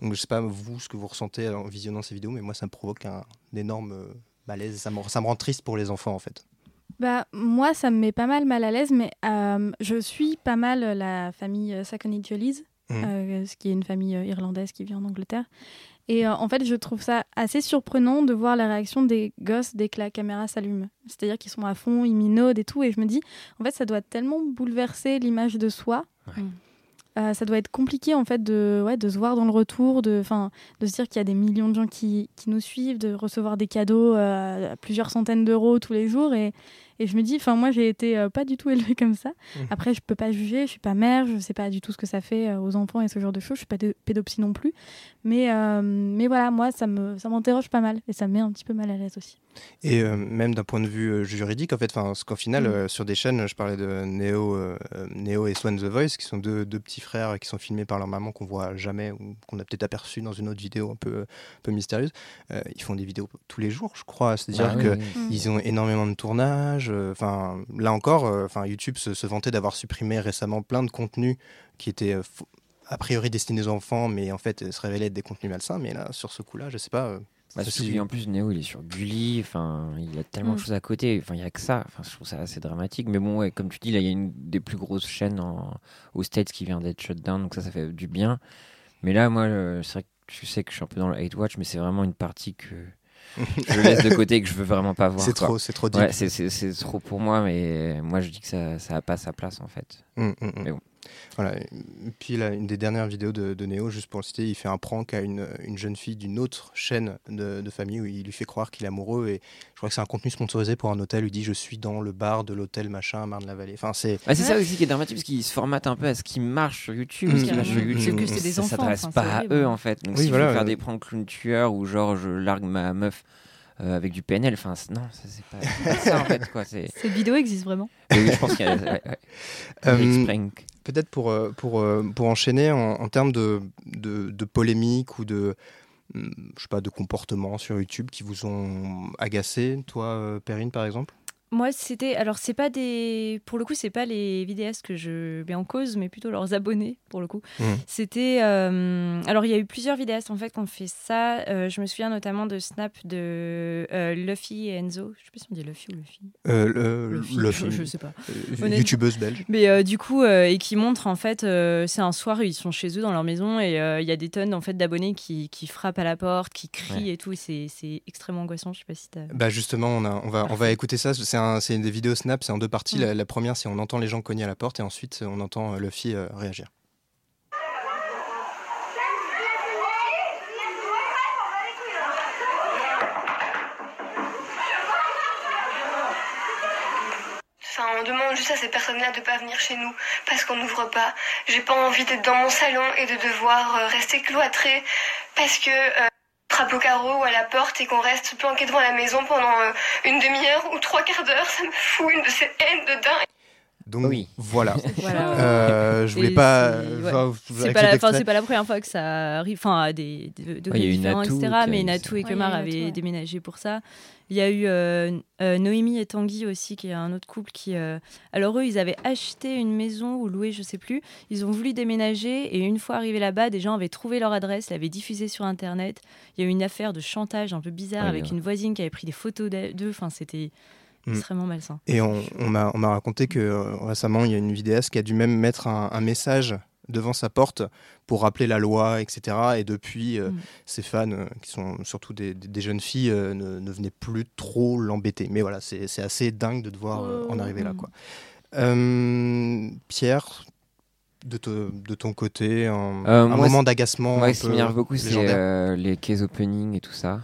donc je sais pas vous ce que vous ressentez en visionnant ces vidéos, mais moi ça me provoque un, un énorme euh, malaise. Ça me, ça me rend triste pour les enfants en fait. Bah, moi, ça me met pas mal mal à l'aise, mais euh, je suis pas mal la famille euh, Saucony-Jollies, mmh. euh, ce qui est une famille euh, irlandaise qui vit en Angleterre. Et euh, en fait, je trouve ça assez surprenant de voir la réaction des gosses dès que la caméra s'allume. C'est-à-dire qu'ils sont à fond, ils minaudent et tout. Et je me dis, en fait, ça doit tellement bouleverser l'image de soi. Ouais. Mmh. Euh, ça doit être compliqué en fait de, ouais, de se voir dans le retour, de, de se dire qu'il y a des millions de gens qui, qui nous suivent, de recevoir des cadeaux euh, à plusieurs centaines d'euros tous les jours. Et, et je me dis, moi j'ai été euh, pas du tout élevée comme ça. Mmh. Après, je peux pas juger, je suis pas mère, je sais pas du tout ce que ça fait euh, aux enfants et ce genre de choses. Je suis pas de pédopsie non plus. Mais, euh, mais voilà, moi ça, me, ça m'interroge pas mal et ça me met un petit peu mal à l'aise aussi. Et euh, même d'un point de vue euh, juridique, en fait, parce qu'en final, mmh. euh, sur des chaînes, je parlais de Néo, euh, Néo et Swan The Voice, qui sont deux, deux petits frères qui sont filmés par leur maman qu'on voit jamais ou qu'on a peut-être aperçu dans une autre vidéo un peu, un peu mystérieuse. Euh, ils font des vidéos tous les jours, je crois. C'est-à-dire ah, qu'ils oui. mmh. ont énormément de tournages. Enfin, euh, là encore, euh, YouTube se, se vantait d'avoir supprimé récemment plein de contenus qui étaient... Euh, f- a priori destinés aux enfants, mais en fait, se révélait être des contenus malsains. Mais là, sur ce coup-là, je sais pas... Euh, Bah, celui en plus, Néo, il est sur Gulli, enfin, il a tellement mmh. de choses à côté, enfin, il n'y a que ça, enfin, je trouve ça assez dramatique. Mais bon, ouais, comme tu dis, là, il y a une des plus grosses chaînes en... aux States qui vient d'être shut down, donc ça, ça fait du bien. Mais là, moi, euh, c'est vrai que je sais que je suis un peu dans le hate watch, mais c'est vraiment une partie que je laisse de côté et que je veux vraiment pas voir. C'est quoi. trop, c'est trop deep. Ouais, c'est, c'est, c'est trop pour moi, mais moi, je dis que ça, ça a pas sa place, en fait. Mmh, mmh. Mais bon. Voilà. Et puis là, une des dernières vidéos de, de Néo, juste pour le citer, il fait un prank à une, une jeune fille d'une autre chaîne de, de famille où il lui fait croire qu'il est amoureux, et je crois que c'est un contenu sponsorisé pour un hôtel où il dit je suis dans le bar de l'hôtel machin Marne-la-Vallée. Enfin, c'est... Ah, c'est ouais. ça aussi qui est dramatique parce qu'ils se formatent un peu à ce qui marche sur YouTube, mmh, ce qui marche sur YouTube, mmh, que c'est des ça enfants, s'adresse enfin, pas c'est à horrible. Eux en fait. Donc oui, si voilà, je veux faire des pranks clown tueur ou genre je largue ma meuf. Euh, avec du P N L, enfin c- non, ça, c'est, pas, c'est pas ça en fait quoi. C'est... Cette vidéo existe vraiment. Oui, je pense qu'il y a. Ouais, ouais. Um, peut-être pour pour pour enchaîner en, en termes de, de de polémique ou de je sais pas de comportements sur YouTube qui vous ont agacé, toi Perrine par exemple. Moi c'était alors c'est pas des pour le coup c'est pas les vidéastes que je mets en cause mais plutôt leurs abonnés pour le coup mmh. c'était euh... alors il y a eu plusieurs vidéastes en fait qui ont fait ça euh, je me souviens notamment de Snap de euh, Luffy et Enzo je sais pas si on dit Luffy ou Luffy euh, le... Luffy, Luffy. Je, je sais pas euh, youtubeuse belge mais euh, du coup euh, et qui montrent en fait euh, c'est un soir ils sont chez eux dans leur maison et il euh, y a des tonnes en fait d'abonnés qui qui frappent à la porte qui crient ouais. et tout et c'est c'est extrêmement angoissant je sais pas si t'as... Bah justement on a on va on va écouter ça c'est C'est des vidéos Snap, c'est en deux parties. Mmh. La, la première, c'est on entend les gens cogner à la porte et ensuite, on entend euh, Luffy euh, réagir. Enfin, on demande juste à ces personnes-là de ne pas venir chez nous parce qu'on n'ouvre pas. J'ai pas envie d'être dans mon salon et de devoir euh, rester cloîtrée parce que... Euh... frappe au carreau ou à la porte et qu'on reste planqué devant la maison pendant une demi-heure ou trois quarts d'heure, ça me fout une de cette haine de dingue. Donc oui. voilà, voilà ouais. euh, je voulais et pas... C'est, ouais. enfin, c'est, pas la, fin, c'est pas la première fois que ça arrive, enfin à des degrés de, de ouais, différents, Natou, et cetera. Mais Natou et Kemar ouais, avaient ouais. déménagé pour ça. Il y a eu euh, euh, Noémie et Tanguy aussi, qui est un autre couple qui... Euh... Alors eux, ils avaient acheté une maison ou loué, je sais plus. Ils ont voulu déménager et une fois arrivés là-bas, des gens avaient trouvé leur adresse, l'avaient diffusée sur Internet. Il y a eu une affaire de chantage un peu bizarre ouais, avec ouais. une voisine qui avait pris des photos d'eux. Enfin, c'était... extrêmement malsain. Et on, on, m'a, on m'a raconté que euh, récemment, il y a une vidéaste qui a dû même mettre un, un message devant sa porte pour rappeler la loi, et cetera. Et depuis, euh, mmh. ses fans, euh, qui sont surtout des, des, des jeunes filles, euh, ne, ne venaient plus trop l'embêter. Mais voilà, c'est, c'est assez dingue de devoir euh, en arriver mmh. là, quoi. Euh, Pierre, de, te, de ton côté, un, euh, un moment c'est... d'agacement ouais, un ce peu... Ce qui m'énerve beaucoup, c'est euh, les case openings et tout ça.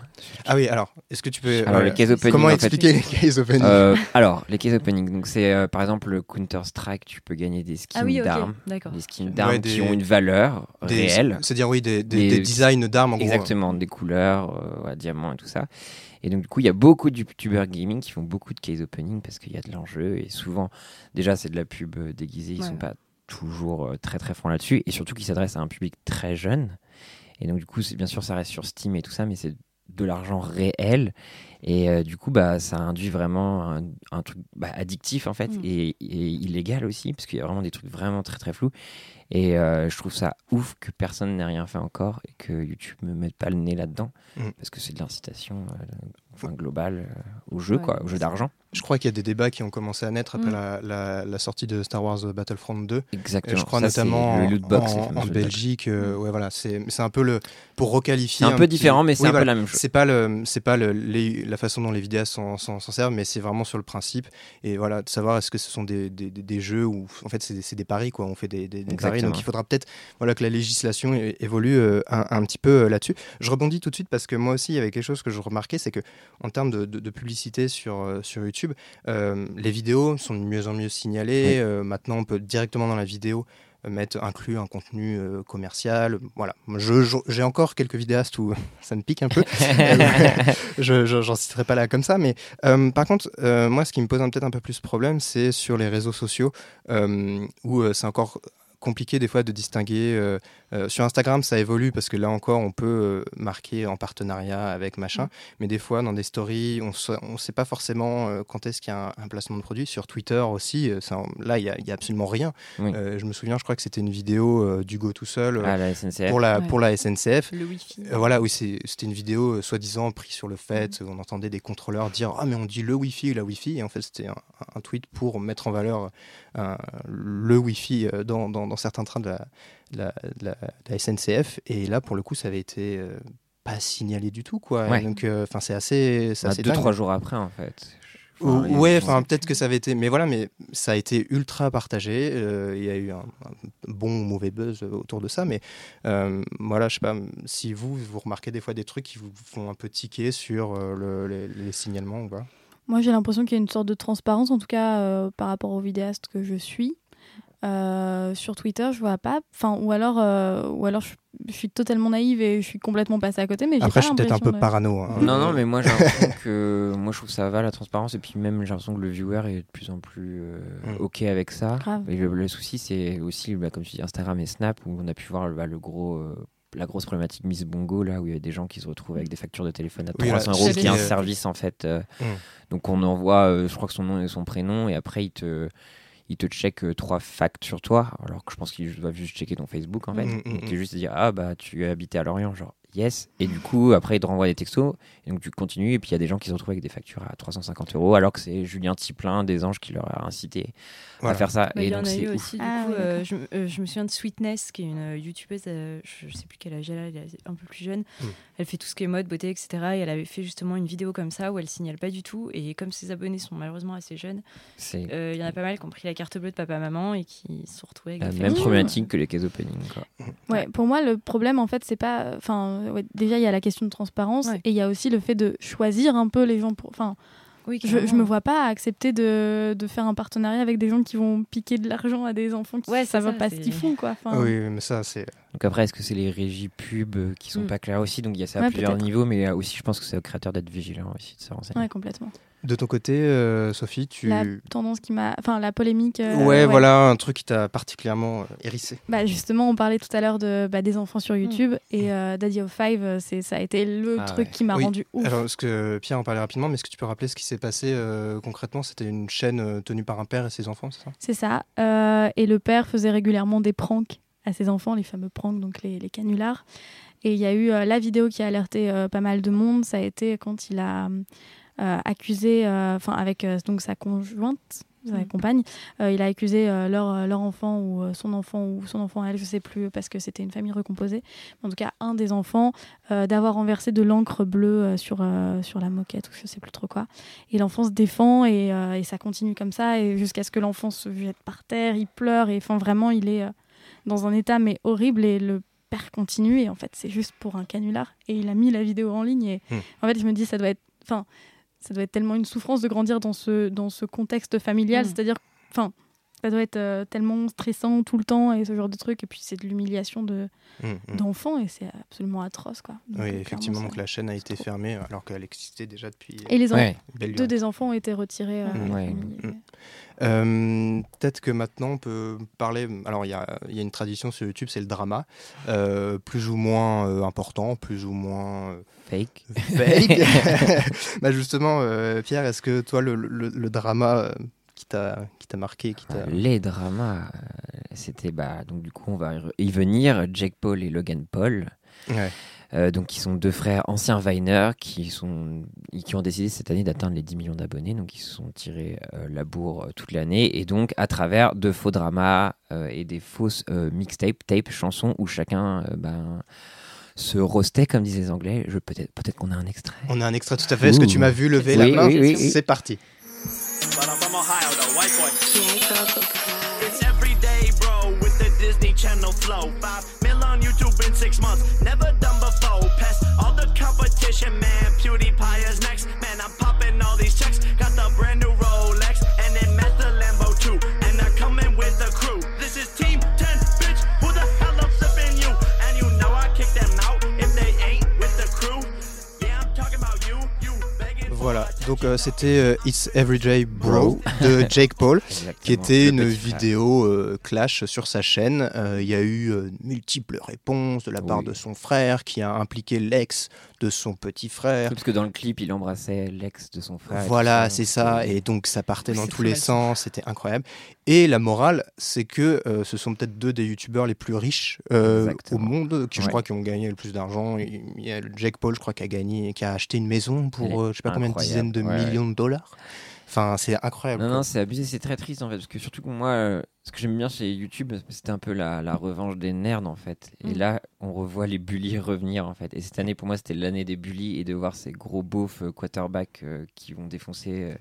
Ah oui, alors, est-ce que tu peux... Alors, euh, les case openings, comment expliquer les case openings euh, Alors, les case openings, donc c'est euh, par exemple le Counter-Strike, tu peux gagner des skins ah oui, okay. d'armes, D'accord. des skins d'armes ouais, des... qui ont une valeur des... réelle. C'est-à-dire, oui, des, des, des designs d'armes, en Exactement, gros. Des couleurs, euh, ouais, diamants et tout ça. Et donc, du coup, il y a beaucoup de youtubeurs gaming qui font beaucoup de case openings parce qu'il y a de l'enjeu et souvent, déjà, c'est de la pub déguisée, ils ouais. sont pas... toujours très très franc là-dessus et surtout qui s'adresse à un public très jeune et donc du coup c'est, bien sûr ça reste sur Steam et tout ça mais c'est de l'argent réel et euh, du coup bah, ça induit vraiment un, un truc bah, addictif en fait mmh. et, et illégal aussi parce qu'il y a vraiment des trucs vraiment très très flous et euh, je trouve ça ouf que personne n'ait rien fait encore et que YouTube ne me mette pas le nez là-dedans mmh. parce que c'est de l'incitation euh, enfin, globale euh, au jeu ouais. quoi, au jeu d'argent. Je crois qu'il y a des débats qui ont commencé à naître après mmh. la, la, la sortie de Star Wars Battlefront deux. Exactement. Je crois ça, notamment le lootbox, en, en, en Belgique. Euh, mmh. ouais, voilà, c'est, c'est un peu le pour requalifier. C'est un, un peu petit... différent, mais c'est oui, un voilà, peu la même chose. C'est pas le, c'est pas le, les, la façon dont les vidéastes s'en, s'en, s'en servent, mais c'est vraiment sur le principe et voilà, de savoir est-ce que ce sont des, des, des, des jeux ou en fait c'est, c'est des paris quoi. On fait des, des, des paris, donc il faudra peut-être voilà que la législation é- évolue euh, un, un petit peu euh, là-dessus. Je rebondis tout de suite parce que moi aussi il y avait quelque chose que je remarquais, c'est que en termes de, de, de publicité sur euh, sur YouTube Euh, les vidéos sont de mieux en mieux signalées. Oui. Euh, maintenant, on peut directement dans la vidéo euh, mettre inclus un contenu euh, commercial. Voilà. Je, je, j'ai encore quelques vidéastes où ça me pique un peu. je, je, j'en citerai pas là comme ça. Mais euh, par contre, euh, moi, ce qui me pose un, peut-être un peu plus problème, c'est sur les réseaux sociaux euh, où euh, c'est encore compliqué des fois de distinguer. Euh, euh, sur Instagram, ça évolue parce que là encore, on peut euh, marquer en partenariat avec machin. Mmh. Mais des fois, dans des stories, on so- ne sait pas forcément euh, quand est-ce qu'il y a un, un placement de produit. Sur Twitter aussi, euh, ça, là, il n'y a, a absolument rien. Oui. Euh, je me souviens, je crois que c'était une vidéo euh, d'Hugo tout seul euh, ah, la S N C F. Pour, la, ouais. pour la S N C F. Le Wi-Fi. Euh, voilà, oui, c'est, c'était une vidéo euh, soi-disant prise sur le fait. Mmh. On entendait des contrôleurs dire « Ah, mais on dit le Wi-Fi, la Wi-Fi ». Et en fait, c'était un, un tweet pour mettre en valeur euh, le Wi-Fi euh, dans, dans dans certains trains de la, de, la, de, la, de la S N C F et là pour le coup ça avait été euh, pas signalé du tout quoi ouais. donc enfin euh, c'est assez c'est bah, assez deux dingue. Trois jours après en fait je... enfin, o- ouais enfin peut-être que ça avait été mais voilà mais ça a été ultra partagé il euh, y a eu un, un bon ou mauvais buzz autour de ça mais euh, voilà je sais pas si vous vous remarquez des fois des trucs qui vous font un peu tiquer sur euh, le, les, les signalements ou quoi. Moi j'ai l'impression qu'il y a une sorte de transparence en tout cas euh, par rapport aux vidéastes que je suis. Euh, sur Twitter, je vois pas. Enfin, ou alors, euh, ou alors, je, je suis totalement naïve et je suis complètement passée à côté. Mais j'ai après, pas je suis peut-être un peu de... parano. Hein. Non, non, mais moi, j'ai l'impression que moi, je trouve ça va la transparence. Et puis même, j'ai l'impression que le viewer est de plus en plus euh, ok avec ça. Et le, le souci, c'est aussi, bah, comme tu dis, Instagram et Snap, où on a pu voir bah, le gros. Euh, la grosse problématique Miss Bongo, là, où il y a des gens qui se retrouvent avec des factures de téléphone à oui, trois cents euros, qui est un service, en fait. Euh, mm. Donc, on envoie, euh, je crois que son nom et son prénom, et après, il te. Il te check euh, trois facts sur toi, alors que je pense qu'ils doivent juste checker ton Facebook en fait. Mmh, mmh. Donc t'es juste à dire ah bah tu as habité à Lorient, genre yes. Et du coup après ils te renvoient des textos, et donc tu continues et puis il y a des gens qui se retrouvent avec des factures à trois cent cinquante euros, alors que c'est Julien Tiplin des Anges qui leur a incité voilà. à faire ça. Bah, et il y donc en a c'est eu aussi. Ouf. Du coup, euh, je, euh, je me souviens de Sweetness qui est une euh, youtubeuse, euh, je, je sais plus quel âge elle a, elle est un peu plus jeune. Mmh. Elle fait tout ce qui est mode, beauté, et cetera. Et elle avait fait justement une vidéo comme ça où elle signale pas du tout. Et comme ses abonnés sont malheureusement assez jeunes, il euh, y en a pas mal qui ont pris la carte bleue de papa-maman et qui se retrouvent avec la même familles. Problématique que les case openings. Quoi. Ouais, pour moi, le problème, en fait, c'est pas. Enfin, ouais, déjà, il y a la question de transparence ouais. et il y a aussi le fait de choisir un peu les gens. Pour... Enfin, oui, je, je me vois pas accepter de, de faire un partenariat avec des gens qui vont piquer de l'argent à des enfants qui ouais, savent ça, pas c'est... ce qu'ils font. Quoi. Enfin... Oui, mais ça, c'est. Donc après, est-ce que c'est les régies pubs qui sont mmh. pas claires aussi? Donc il y a ça à ouais, plusieurs peut-être. niveaux, mais aussi je pense que c'est au créateur d'être vigilant aussi de se renseigner. Ouais, complètement. De ton côté, euh, Sophie, tu... La tendance qui m'a... Enfin, la polémique... Euh, ouais, ouais, voilà, un truc qui t'a particulièrement euh, hérissé. Bah, justement, on parlait tout à l'heure de, bah, des enfants sur YouTube, mmh. et euh, Daddy of Five, c'est, ça a été le ah, truc ouais. qui m'a oui. rendu ouf. Alors, est-ce que Pierre en parlait rapidement, mais est-ce que tu peux rappeler ce qui s'est passé euh, concrètement? C'était une chaîne euh, tenue par un père et ses enfants, c'est ça? C'est ça, euh, et le père faisait régulièrement des pranks à ses enfants, les fameux pranks, donc les, les canulars. Et il y a eu euh, la vidéo qui a alerté euh, pas mal de monde, ça a été quand il a... Euh, accusé, enfin euh, avec euh, donc sa conjointe, sa mmh. compagne, euh, il a accusé euh, leur leur enfant ou euh, son enfant ou son enfant à elle, je sais plus, parce que c'était une famille recomposée. En tout cas, un des enfants euh, d'avoir renversé de l'encre bleue euh, sur euh, sur la moquette ou je sais plus trop quoi. Et l'enfant se défend et, euh, et ça continue comme ça et jusqu'à ce que l'enfant se jette par terre, il pleure et enfin vraiment il est euh, dans un état mais horrible et le père continue et en fait c'est juste pour un canular et il a mis la vidéo en ligne et mmh. en fait je me dis ça doit être, enfin ça doit être tellement une souffrance de grandir dans ce, dans ce contexte familial. Mmh. C'est-à-dire, enfin, ça doit être euh, tellement stressant tout le temps et ce genre de truc. Et puis, c'est de l'humiliation de, mmh, mmh. d'enfants et c'est absolument atroce, quoi. Donc, oui, effectivement, donc, la chaîne a été trop... fermée alors qu'elle existait déjà depuis... Et les en... ouais. deux des enfants ont été retirés. Euh, mmh. ouais. mmh. Euh, peut-être que maintenant, on peut parler... Alors, il y a, y a une tradition sur YouTube, c'est le drama. Euh, plus ou moins euh, important, plus ou moins... Euh, Fake. Fake. Bah justement, euh, Pierre, est-ce que toi, le, le, le drama qui t'a, qui t'a marqué qui t'a... Les dramas, c'était... Bah, donc, du coup, on va y venir. Jake Paul et Logan Paul, ouais. euh, donc, qui sont deux frères anciens Viner qui, sont, qui ont décidé cette année d'atteindre les dix millions d'abonnés. Donc, ils se sont tirés euh, la bourre toute l'année. Et donc, à travers de faux dramas euh, et des fausses euh, mixtapes, tapes, chansons, où chacun... Euh, ben... se roaster, comme disaient les Anglais. Je, peut-être, peut-être qu'on a un extrait. On a un extrait, tout à fait. Ouh. Est-ce que tu m'as vu lever oui, la main oui, oui, oui. C'est parti. Voilà, donc euh, c'était euh, It's Everyday Bro de Jake Paul, qui était une vidéo euh, clash sur sa chaîne. Il euh, y a eu euh, multiples réponses de la part oui. de son frère, qui a impliqué l'ex de son petit frère. Parce que dans le clip, il embrassait l'ex de son frère. Voilà, c'est ça, et donc ça partait dans tous les sens, c'était incroyable. Et la morale, c'est que euh, ce sont peut-être deux des youtubeurs les plus riches euh, au monde, qui je ouais. crois qui ont gagné le plus d'argent. Il y a Jake Paul, je crois, qui a gagné, qui a acheté une maison pour euh, je sais pas combien de dizaines de ouais. millions de dollars. Enfin, c'est incroyable. Non, non, c'est abusé, c'est très triste en fait, parce que surtout que moi, euh, ce que j'aime bien chez YouTube, c'était un peu la, la revanche des nerds en fait. Et mmh. là, on revoit les bullies revenir en fait. Et cette année, pour moi, c'était l'année des bullies et de voir ces gros beaufs euh, quarterbacks euh, qui vont défoncer. Euh,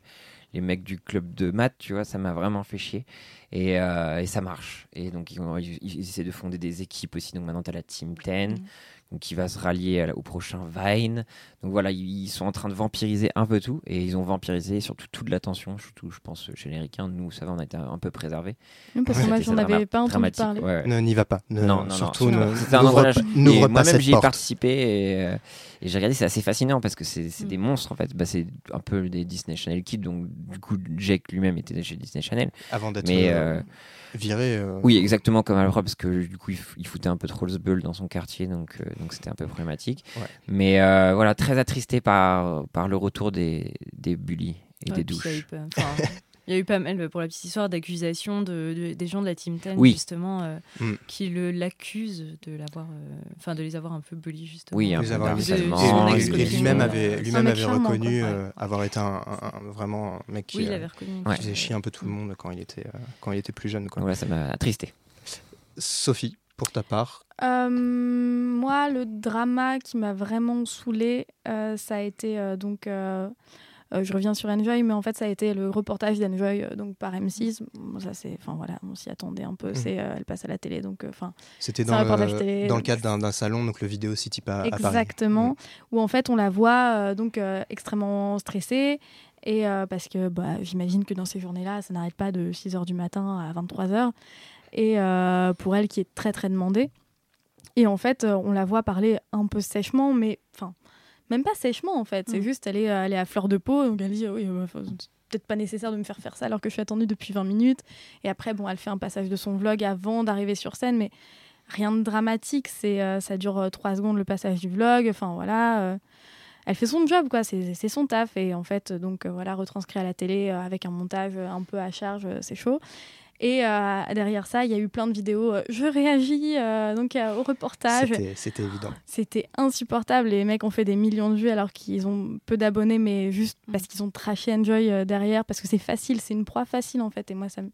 les mecs du club de maths, tu vois, ça m'a vraiment fait chier. Et, euh, et ça marche. Et donc, ils, ils, ils essaient de fonder des équipes aussi. Donc, maintenant, tu as la Team dix, mmh. qui va se rallier à la, au prochain Vine. Donc, voilà, ils, ils sont en train de vampiriser un peu tout. Et ils ont vampirisé surtout toute l'attention. Surtout, je pense, chez les Ricains, nous, ça va, on a été un peu préservés. Non, parce que moi, j'en avais pas entendu parler. Ouais. Ne, n'y va pas. Ne, non, non, surtout, non, surtout, c'était un ouvrage. N'ouvre pas cette porte. Moi-même, j'y ai participé. Et, euh, et j'ai regardé, c'est assez fascinant parce que c'est, c'est mmh. des monstres, en fait. Bah, c'est un peu des Disney Channel Kids. Donc, du coup, Jake lui-même était chez Disney Channel. Avant d'être mais, euh, euh, viré. Euh... Oui, exactement, comme à l'Europe, parce que du coup, il, f- il foutait un peu trop le bull dans son quartier, donc, euh, donc c'était un peu problématique. Ouais. Mais euh, voilà, très attristé par, par le retour des, des bullies et ouais, des douches. Il y, y a eu pas mal, pour la petite histoire, d'accusations de, de, des gens de la Team dix, oui. justement, euh, mm. qui le, l'accusent de, l'avoir, euh, de les avoir un peu bullies, justement. Oui, un les peu avoir harcèlement. Et, et lui-même avait, lui-même avait reconnu quoi, euh, ouais. avoir été un, un, un, vraiment un mec qui, oui, euh, qui ouais. faisait chier un peu tout le monde quand il était, euh, quand il était plus jeune. Quoi. Voilà, ça m'a attristé. Sophie, pour ta part euh, moi, le drama qui m'a vraiment saoulée, euh, ça a été euh, donc... Euh, Euh, je reviens sur Enjoy, mais en fait, ça a été le reportage d'Enjoy euh, donc par M six. Bon, ça, c'est, enfin voilà, on s'y attendait un peu. Mmh. C'est, euh, elle passe à la télé, donc enfin. Euh, C'était dans, le, télé, dans donc... le cadre d'un, d'un salon, donc le Vidéo City à, à Paris. Exactement. Mmh. Où en fait, on la voit euh, donc euh, extrêmement stressée. Et euh, parce que bah, j'imagine que dans ces journées-là, ça n'arrête pas de six heures du matin à vingt-trois heures. Et euh, pour elle, qui est très très demandée. Et en fait, on la voit parler un peu sèchement, mais enfin, même pas sèchement en fait. C'est mmh. juste, elle est, elle est à fleur de peau, donc elle dit oui, bah, faut... peut-être pas nécessaire de me faire faire ça alors que je suis attendue depuis vingt minutes. Et après, bon, elle fait un passage de son vlog avant d'arriver sur scène, mais rien de dramatique. C'est, euh, ça dure euh, trois secondes le passage du vlog. Enfin, voilà. Euh, elle fait son job, quoi. C'est, c'est son taf. Et en fait, donc, euh, voilà, retranscrit à la télé euh, avec un montage euh, un peu à charge, euh, c'est chaud. Et euh, derrière ça, il y a eu plein de vidéos. Euh, je réagis euh, donc, euh, au reportage. C'était, c'était évident. C'était insupportable. Les mecs ont fait des millions de vues alors qu'ils ont peu d'abonnés, mais juste parce qu'ils ont trashé Enjoy euh, derrière. Parce que c'est facile, c'est une proie facile en fait. Et moi, ça, m-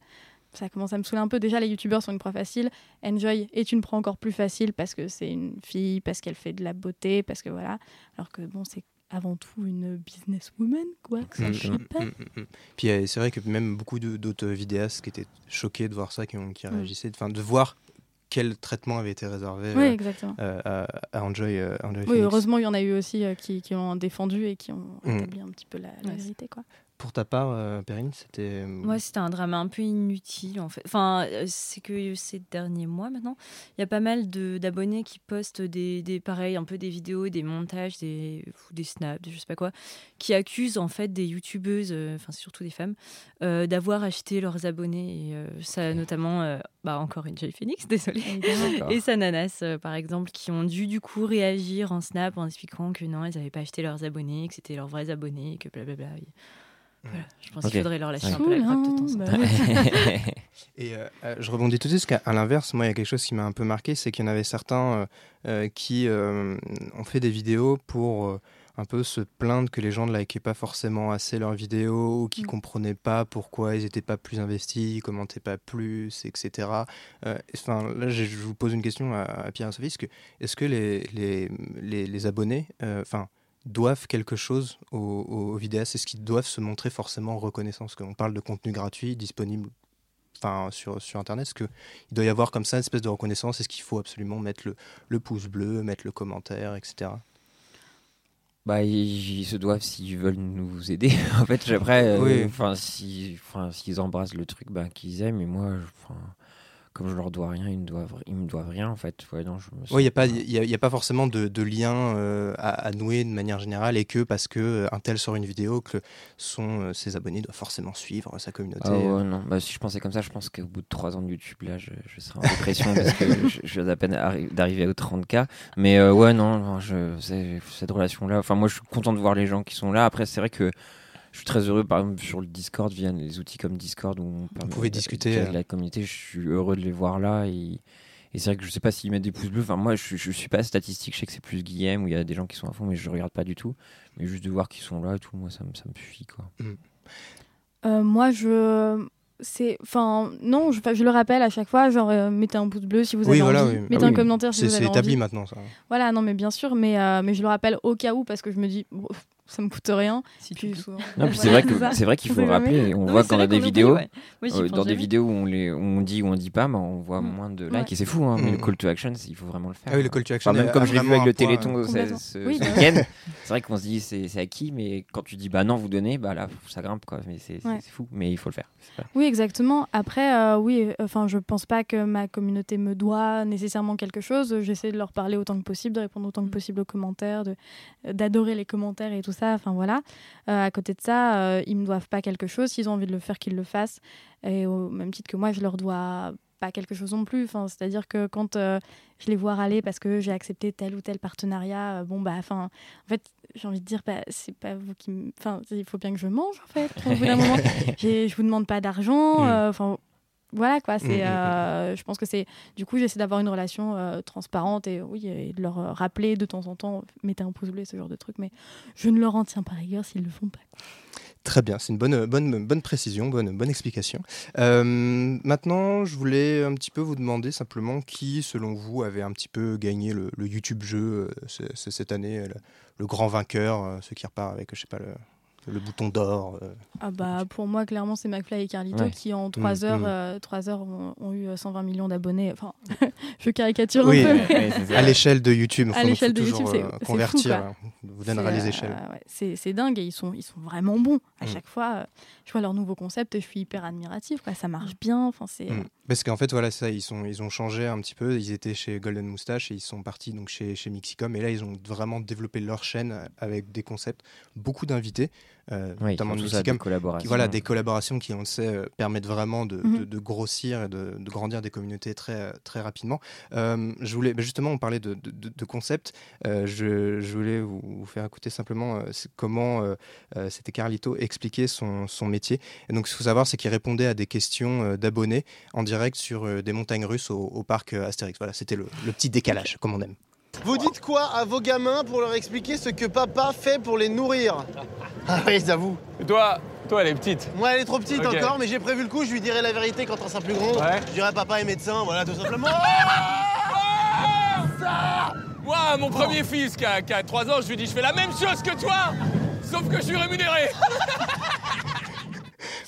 ça commence à me saouler un peu. Déjà, les youtubeurs sont une proie facile. Enjoy est une proie encore plus facile parce que c'est une fille, parce qu'elle fait de la beauté, parce que voilà. Alors que bon, c'est avant tout une businesswoman, quoi, que ça mmh, je sais pas. Mmh, mmh, mmh. Puis euh, c'est vrai que même beaucoup de, d'autres vidéastes qui étaient choqués de voir ça, qui, ont, qui mmh. réagissaient, enfin, de voir quel traitement avait été réservé oui, euh, euh, à, à Enjoy, euh, Enjoy oui, Phoenix. Heureusement, il y en a eu aussi euh, qui, qui ont défendu et qui ont rétabli mmh. un petit peu la, la ouais. vérité, quoi. Pour ta part, euh, Perrine, c'était... Moi, ouais, c'était un drame un peu inutile, en fait. Enfin, c'est que ces derniers mois, maintenant, il y a pas mal de, d'abonnés qui postent des, des, pareil, un peu des vidéos, des montages, des, des snaps, des je sais pas quoi, qui accusent, en fait, des youtubeuses, enfin, euh, surtout des femmes, euh, d'avoir acheté leurs abonnés. Et, euh, ça, notamment, euh, bah, encore Enjoy Phoenix, désolée. Et Sananas, euh, par exemple, qui ont dû, du coup, réagir en snap en expliquant que non, elles n'avaient pas acheté leurs abonnés, que c'était leurs vrais abonnés, que blablabla... Et... Voilà, je pense okay. qu'il faudrait leur lâcher ouais. un peu la crotte de temps bah ouais. Et euh, je rebondis tout de suite parce qu'à l'inverse, moi il y a quelque chose qui m'a un peu marqué, c'est qu'il y en avait certains euh, qui euh, ont fait des vidéos pour euh, un peu se plaindre que les gens ne likaient pas forcément assez leurs vidéos ou qui ne mmh. comprenaient pas pourquoi ils n'étaient pas plus investis, ils commentaient pas plus, et cetera. Euh, enfin, là je vous pose une question à, à Pierre et Sophie, est-ce que, est-ce que les, les, les, les abonnés, enfin euh, doivent quelque chose aux, aux vidéastes? Est-ce qu'ils doivent se montrer forcément en reconnaissance? Parce qu'on parle de contenu gratuit, disponible enfin, sur, sur Internet. Est-ce qu'il doit y avoir comme ça une espèce de reconnaissance? Est-ce qu'il faut absolument mettre le, le pouce bleu, mettre le commentaire, et cetera? Bah, ils, ils se doivent s'ils veulent nous aider. En fait, après, oui. euh, si, s'ils embrassent le truc bah, qu'ils aiment, et moi... Comme je leur dois rien, ils ne doivent, ils me doivent rien en fait. Ouais, non, je me sens... ouais, y a pas, y a, y a pas forcément de, de lien euh, à, à nouer de manière générale et que parce que euh, un tel sort une vidéo que son, euh, ses abonnés doivent forcément suivre sa communauté. Ah ouais, non. Bah, si je pensais comme ça, je pense qu'au bout de trois ans de YouTube, là, je, je serais en dépression parce que je, je viens à peine arri- d'arriver aux trente K. Mais euh, ouais, non, non je, c'est, cette relation-là. Enfin, moi, je suis content de voir les gens qui sont là. Après, c'est vrai que. Je suis très heureux, par exemple, sur le Discord, via les outils comme Discord, où on pouvait discuter avec la communauté. Je suis heureux de les voir là. Et, et c'est vrai que je sais pas s'ils mettent des pouces bleus. Enfin, moi, je, je suis pas statistique. Je sais que c'est plus Guillaume, où il y a des gens qui sont à fond, mais je regarde pas du tout. Mais juste de voir qu'ils sont là et tout, moi, ça me, ça me suffit, quoi. Mmh. Euh, moi, je... C'est... Enfin, non, je, je le rappelle à chaque fois, genre, euh, mettez un pouce bleu si vous avez oui, envie, voilà, oui. mettez ah, un oui. commentaire si c'est, vous avez envie. C'est établi maintenant, ça. Voilà, non, mais bien sûr, mais, euh, mais je le rappelle au cas où, parce que je me dis... Bon, ça me coûte rien si tu sois... non, puis c'est vrai que c'est vrai qu'il faut le rappeler, on non, voit quand on a des vidéos dit, ouais. oui, euh, dans des vidéos où on les où on dit ou on dit pas mais on voit moins de likes ouais. et c'est fou hein, mmh. mais le call to action il faut vraiment le faire. Ah oui, le call to action enfin, même comme je l'ai vu avec le Téléthon ce, ce, oui, ce week-end c'est vrai qu'on se dit c'est c'est acquis mais quand tu dis bah non vous donnez bah là ça grimpe quoi mais c'est, ouais. c'est, c'est fou mais il faut le faire. Oui exactement après euh, oui enfin euh, je pense pas que ma communauté me doit nécessairement quelque chose, j'essaie de leur parler autant que possible, de répondre autant que possible aux commentaires, de d'adorer les commentaires et tout ça. Enfin voilà. Euh, à côté de ça, euh, ils me doivent pas quelque chose. S'ils ont envie de le faire, qu'ils le fassent. Et au même titre que moi, je leur dois pas quelque chose non plus. Enfin, c'est-à-dire que quand euh, je les vois râler parce que j'ai accepté tel ou tel partenariat, euh, bon bah, enfin, en fait, j'ai envie de dire, bah, c'est pas vous qui, m'... enfin, il faut bien que je mange en fait. Au bout d'un moment, j'ai, je vous demande pas d'argent. Euh, enfin. Voilà quoi, c'est, euh, je pense que c'est, du coup j'essaie d'avoir une relation euh, transparente et oui, et de leur euh, rappeler de temps en temps, mettez un pouce bleu, ce genre de truc, mais je ne leur en tiens pas rigueur s'ils le font pas. Très bien, c'est une bonne, bonne, bonne précision, bonne, bonne explication. Euh, maintenant, je voulais un petit peu vous demander simplement qui, selon vous, avait un petit peu gagné le, le YouTube jeu euh, c- c- cette année, le, le grand vainqueur, euh, celui qui repart avec, je sais pas, le... le bouton d'or. Euh... Ah bah, pour moi, clairement, c'est McFly et Carlito ouais. qui, en trois mmh, heures, mmh. Euh, trois heures ont, ont eu cent vingt millions d'abonnés. Enfin, je caricature oui, un peu. Mais... Oui, à l'échelle de YouTube. À l'échelle de YouTube, c'est, convertir, c'est fou. Quoi. On vous donnera les échelles. Euh, ouais. c'est, c'est dingue et ils sont, ils sont vraiment bons. À mmh. chaque fois, euh, je vois leur nouveau concept et je suis hyper admiratif. Quoi. Ça marche bien. Enfin, c'est... Mmh. Parce qu'en fait, voilà, ça, ils, sont, ils ont changé un petit peu. Ils étaient chez Golden Moustache et ils sont partis donc, chez, chez Mixicom. Et là, ils ont vraiment développé leur chaîne avec des concepts, beaucoup d'invités. Euh, oui, notamment de Mixicom, des collaborations. Qui, voilà, des collaborations qui, on le sait, euh, permettent vraiment de, mm-hmm. de, de grossir et de, de grandir des communautés très, très rapidement. Euh, je voulais, bah justement, on parlait de, de, de concept. Euh, je, je voulais vous, vous faire écouter simplement euh, comment euh, euh, c'était Carlito expliquer son, son métier. Et donc, ce qu'il faut savoir, c'est qu'il répondait à des questions euh, d'abonnés en direct sur euh, des montagnes russes au, au parc euh, Astérix. Voilà, c'était le, le petit décalage, comme on aime. Vous dites quoi à vos gamins pour leur expliquer ce que papa fait pour les nourrir? Ah oui, j'avoue. Toi, toi, elle est petite. Moi, elle est trop petite okay. encore, mais j'ai prévu le coup, je lui dirai la vérité quand on sera plus gros. Ouais. Je dirai papa est médecin, voilà, tout simplement. Ça moi, mon premier oh. fils qui a, qui a trois ans, je lui dis je fais la même chose que toi, sauf que je suis rémunéré.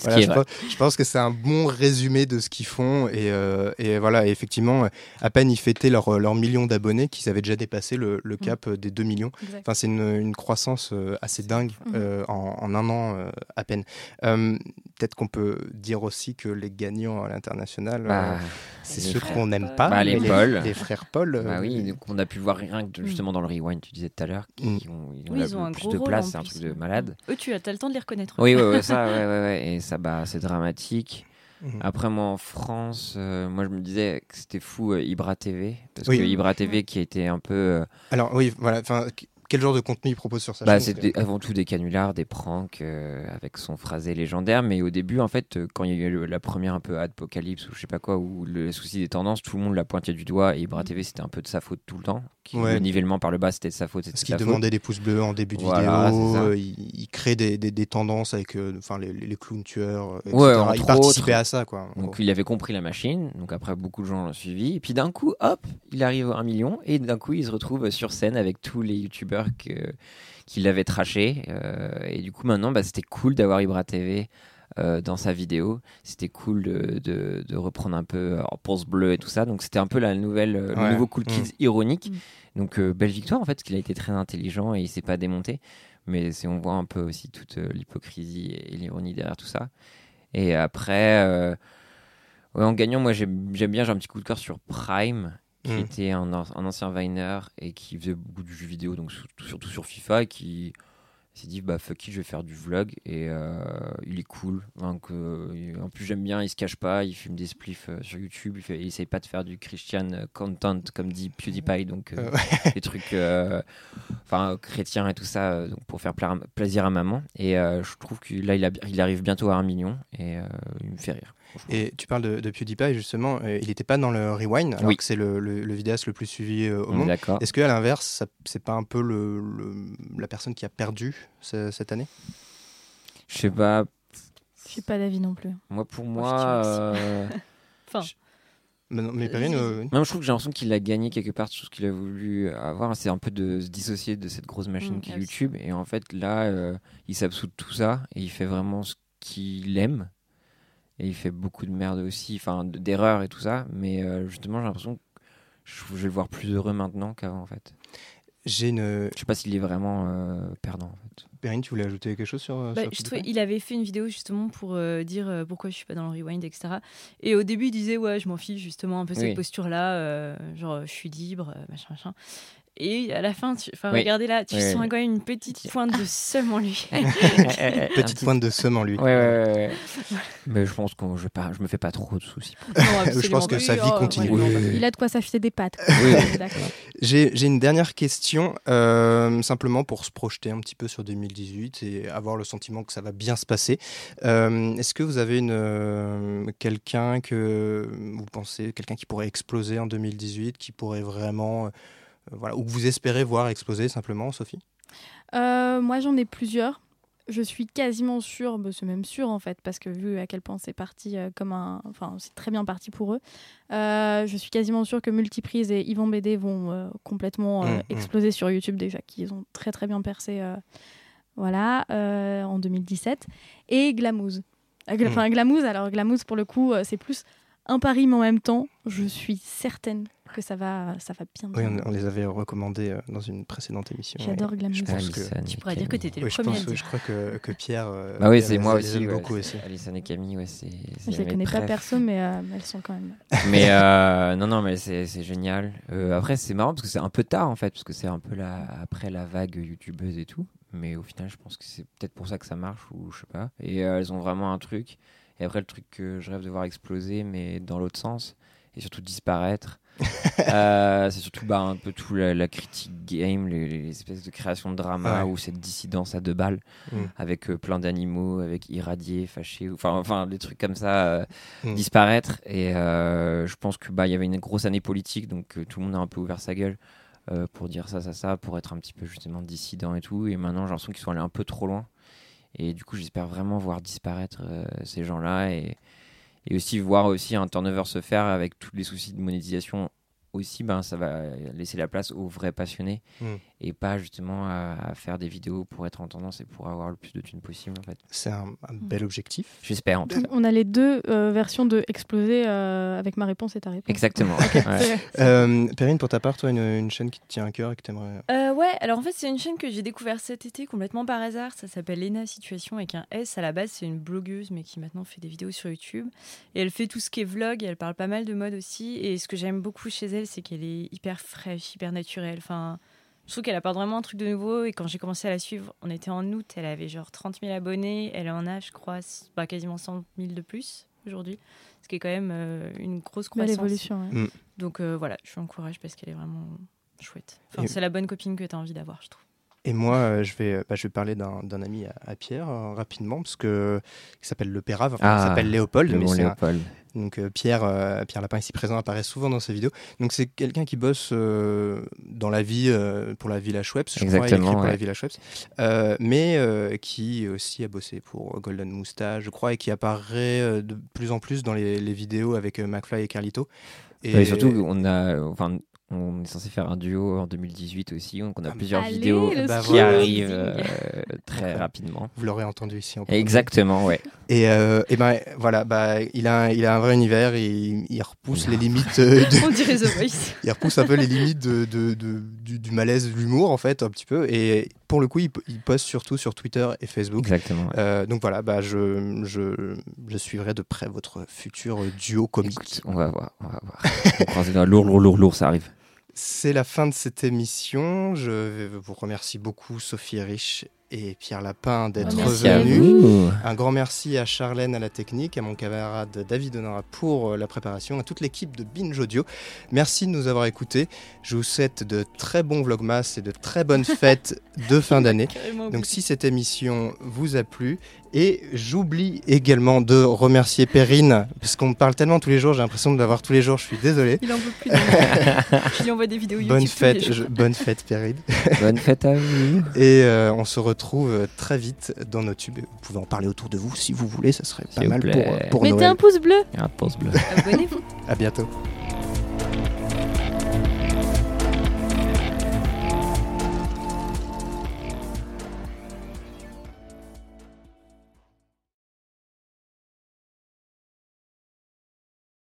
Voilà, je, pense, je pense que c'est un bon résumé de ce qu'ils font et, euh, et voilà et effectivement à peine ils fêtaient leur, leur million d'abonnés qu'ils avaient déjà dépassé le, le cap mmh. des deux millions. Exact. Enfin, c'est une, une croissance assez dingue mmh. euh, en, en un an euh, à peine. Euh, peut-être qu'on peut dire aussi que les gagnants à l'international bah, euh, c'est ceux qu'on n'aime pas bah, les, les, les frères Paul bah, euh, oui, on a pu voir rien que justement dans le rewind tu disais tout à l'heure qui ont, mmh. ils ont, oui, ils ont un plus de place, c'est un truc de malade. Eux tu as le temps de les reconnaître. Oui ouais, ouais, ça ouais ouais, ouais. Et ça, bah, c'est dramatique. Mmh. Après, moi, en France, euh, moi, je me disais que c'était fou, euh, Ibra T V. Parce oui. que Ibra T V qui était un peu... Euh... Alors, oui, voilà. Quel genre de contenu il propose sur sa bah, chaîne? C'est avant tout des canulars, des pranks, euh, avec son phrasé légendaire. Mais au début, en fait, euh, quand il y a eu le, la première un peu Adpocalypse ou je sais pas quoi, où le souci des tendances, tout le monde l'a pointé du doigt. Et Ibra mmh. T V, c'était un peu de sa faute tout le temps. Qui, ouais. Le nivellement par le bas, c'était de sa faute. C'était Parce qu'il de demandait faute. Des pouces bleus en début de voilà, vidéo. Euh, il, il crée des, des, des tendances avec euh, les, les clowns tueurs, et cetera. Ouais, il participait autres. À ça. Quoi, donc il avait compris la machine. Donc après, beaucoup de gens l'ont suivi. Et puis d'un coup, hop, il arrive à un million. Et d'un coup, il se retrouve sur scène avec tous les youtubeurs qui l'avaient traché. Euh, et du coup, maintenant, bah, c'était cool d'avoir Ibra T V. Euh, dans sa vidéo, c'était cool de, de, de reprendre un peu en pause bleue et tout ça, donc c'était un peu la nouvelle, euh, ouais. le nouveau cool kids mmh. ironique mmh. donc euh, belle victoire en fait, parce qu'il a été très intelligent et il s'est pas démonté, mais c'est, on voit un peu aussi toute euh, l'hypocrisie et l'ironie derrière tout ça. Et après euh, ouais, en gagnant, moi j'aime, j'aime bien, j'ai un petit coup de cœur sur Prime qui mmh. était un, un ancien Viner et qui faisait beaucoup de jeux vidéo, donc surtout, surtout sur FIFA, et qui il s'est dit bah fuck it, je vais faire du vlog, et euh, il est cool donc, euh, en plus j'aime bien, il se cache pas, il filme des spliffs euh, sur YouTube, il, fait, il essaye pas de faire du Christian content comme dit PewDiePie, donc euh, des trucs euh, enfin chrétiens et tout ça, euh, donc pour faire pla- plaisir à maman, et euh, je trouve que là il, a, il arrive bientôt à un million et euh, il me fait rire. Et tu parles de, de PewDiePie, justement, euh, il n'était pas dans le Rewind, alors oui. que c'est le, le, le vidéaste le plus suivi euh, au monde. D'accord. Est-ce qu'à l'inverse, ça, c'est pas un peu le, le, la personne qui a perdu ce, cette année? Je sais pas. Je n'ai pas d'avis non plus. Moi, pour moi... Euh... enfin... Je... Mais, non, mais pas bien, euh... non, je trouve que j'ai l'impression qu'il a gagné quelque part sur ce qu'il a voulu avoir. C'est un peu de se dissocier de cette grosse machine mmh, qu'est YouTube. Et en fait, là, euh, il s'absout de tout ça et il fait vraiment ce qu'il aime. Et il fait beaucoup de merde aussi, enfin d'erreurs et tout ça. Mais euh, justement, j'ai l'impression que je vais le voir plus heureux maintenant qu'avant, en fait. J'ai une... Je sais pas s'il est vraiment euh, perdant, en fait. Perrine, tu voulais ajouter quelque chose sur, bah, sur je trouvais, il avait fait une vidéo justement pour euh, dire euh, pourquoi je suis pas dans le rewind, et cetera. Et au début, il disait ouais, je m'en fiche justement un peu cette oui. posture-là, euh, genre je suis libre, euh, machin, machin. Et à la fin, tu... enfin, oui. regardez là, tu oui, sens oui. quand même une petite pointe de seum en lui. Petite pointe de seum en lui. Ouais, ouais, ouais, ouais. Mais je pense que je, pas... je me fais pas trop de soucis. Non, je pense que oui, sa vie oh, continue. Ouais, oui, oui. Il a de quoi s'acheter des pattes. Oui. j'ai, j'ai une dernière question, euh, simplement pour se projeter un petit peu sur deux mille dix-huit et avoir le sentiment que ça va bien se passer. Euh, est-ce que vous avez une, euh, quelqu'un que vous pensez, quelqu'un qui pourrait exploser en deux mille dix-huit, qui pourrait vraiment... Euh, Voilà, ou que vous espérez voir exploser simplement, Sophie? euh, Moi, j'en ai plusieurs. Je suis quasiment sûre, bah, c'est même sûr en fait, parce que vu à quel point c'est parti euh, comme un... Enfin, c'est très bien parti pour eux. Euh, je suis quasiment sûre que Multiprise et Yvan Bédé vont euh, complètement euh, mmh, exploser mmh. sur YouTube déjà, qu'ils ont très très bien percé euh, voilà, euh, en deux mille dix-sept, et Glamouze. Enfin, Glamouze, alors Glamouze, pour le coup, c'est plus un pari, mais en même temps, je suis certaine que ça va, ça va bien. Oui, on, on les avait recommandés dans une précédente émission. J'adore Glamouze. Je pense que tu pourrais dire que tu étais le oui, premier. Je pense, oui, je crois que, que Pierre. Bah oui, Pierre, c'est moi aussi. Ouais, beaucoup aussi. Alison et Camille, ouais, c'est. c'est je les connais pas perso, mais euh, elles sont quand même. Mais euh, non, non, mais c'est, c'est génial. Euh, après, c'est marrant parce que c'est un peu tard en fait, parce que c'est un peu la, après la vague youtubeuse et tout. Mais au final, je pense que c'est peut-être pour ça que ça marche ou je sais pas. Et euh, elles ont vraiment un truc. Et après, le truc que je rêve de voir exploser, mais dans l'autre sens, et surtout disparaître, euh, c'est surtout bah, un peu tout la, la critique game, les, les espèces de créations de drama, ouais, ou cette dissidence à deux balles, mmh, avec euh, plein d'animaux, avec irradiés, fâchés, enfin, enfin des trucs comme ça, euh, mmh, disparaître. Et euh, je pense qu'il bah, y avait une grosse année politique, donc euh, tout le monde a un peu ouvert sa gueule euh, pour dire ça, ça, ça, pour être un petit peu justement dissident et tout. Et maintenant, j'ai l'impression qu'ils sont allés un peu trop loin. Et du coup, j'espère vraiment voir disparaître euh, ces gens-là et, et aussi voir aussi un turnover se faire avec tous les soucis de monétisation aussi. Ben, ça va laisser la place aux vrais passionnés, mmh, et pas justement à, à faire des vidéos pour être en tendance et pour avoir le plus de thunes possible. En fait. C'est un, un bel objectif. J'espère en tout cas. On a les deux euh, versions de exploser euh, avec ma réponse et ta réponse. Exactement. Okay. Ouais. euh, Perrine, pour ta part, toi, une, une chaîne qui te tient à cœur et que t'aimerais... Euh, ouais, alors en fait, c'est une chaîne que j'ai découverte cet été complètement par hasard. Ça s'appelle Lena Situation avec un S. À la base, c'est une blogueuse, mais qui maintenant fait des vidéos sur YouTube. Et elle fait tout ce qui est vlog. Et elle parle pas mal de mode aussi. Et ce que j'aime beaucoup chez elle, c'est qu'elle est hyper fraîche, hyper naturelle. Enfin, je trouve qu'elle apporte vraiment un truc de nouveau. Et quand j'ai commencé à la suivre, on était en août, elle avait genre trente mille abonnés. Elle en a, je crois, bah, quasiment cent mille de plus aujourd'hui, ce qui est quand même euh, une grosse croissance. Belle évolution, ouais. Mmh. Donc euh, voilà, je l'encourage parce qu'elle est vraiment chouette. Enfin, et... c'est la bonne copine que tu as envie d'avoir, je trouve. Et moi, euh, je, vais, bah, je vais parler d'un, d'un ami à, à Pierre euh, rapidement, parce que il s'appelle Le Pérave, enfin, ah, il s'appelle Léopold. Mais bon c'est Léopold. Un, donc euh, Pierre, euh, Pierre Lapin ici présent apparaît souvent dans ses vidéos. Donc c'est quelqu'un qui bosse euh, dans la vie euh, pour la Villa Schweppes, je Exactement, crois, il écrit ouais. pour la Villa Schweppes, euh, mais euh, qui aussi a bossé pour Golden Moustache, je crois, et qui apparaît euh, de plus en plus dans les, les vidéos avec euh, McFly et Carlito. Et ouais, surtout, on a, enfin. On est censé faire un duo en deux mille dix-huit aussi, donc on a ah, plusieurs allez, vidéos qui arrivent euh, très rapidement. Vous l'aurez entendu ici. En Exactement, ouais. Et, euh, et ben voilà, bah, il, a un, il a un vrai univers, et il, il repousse non. les limites. Euh, de... On dirait The Voice. Il repousse un peu les limites de, de, de, du, du malaise, de l'humour en fait, un petit peu. Et pour le coup, il, il poste surtout sur Twitter et Facebook. Exactement. Ouais. Euh, donc voilà, bah, je, je, je suivrai de près votre futur duo comique. Écoute, on va voir, on va voir. On croise les doigts, lourd, lourd, lourd, lourd, ça arrive. C'est la fin de cette émission. Je vous remercie beaucoup, Sophie Riche et Pierre Lapin, d'être merci venus. Un grand merci à Charlène à la technique, à mon camarade David Honora pour la préparation, à toute l'équipe de Binge Audio. Merci de nous avoir écoutés. Je vous souhaite de très bons vlogmas et de très bonnes fêtes de fin d'année. Donc si cette émission vous a plu, et j'oublie également de remercier Perrine, parce qu'on me parle tellement tous les jours, j'ai l'impression de l'avoir tous les jours, je suis désolé. Il en veut plus. Je lui envoie des vidéos bonne YouTube fête, tous les jours. Je, bonne fête Perrine. Bonne fête à vous. Et euh, on se retrouve trouve très vite dans NoTube. Vous pouvez en parler autour de vous si vous voulez, ça serait pas mal pour, pour Noël. Mettez un pouce bleu. Un pouce bleu. Abonnez-vous. À bientôt.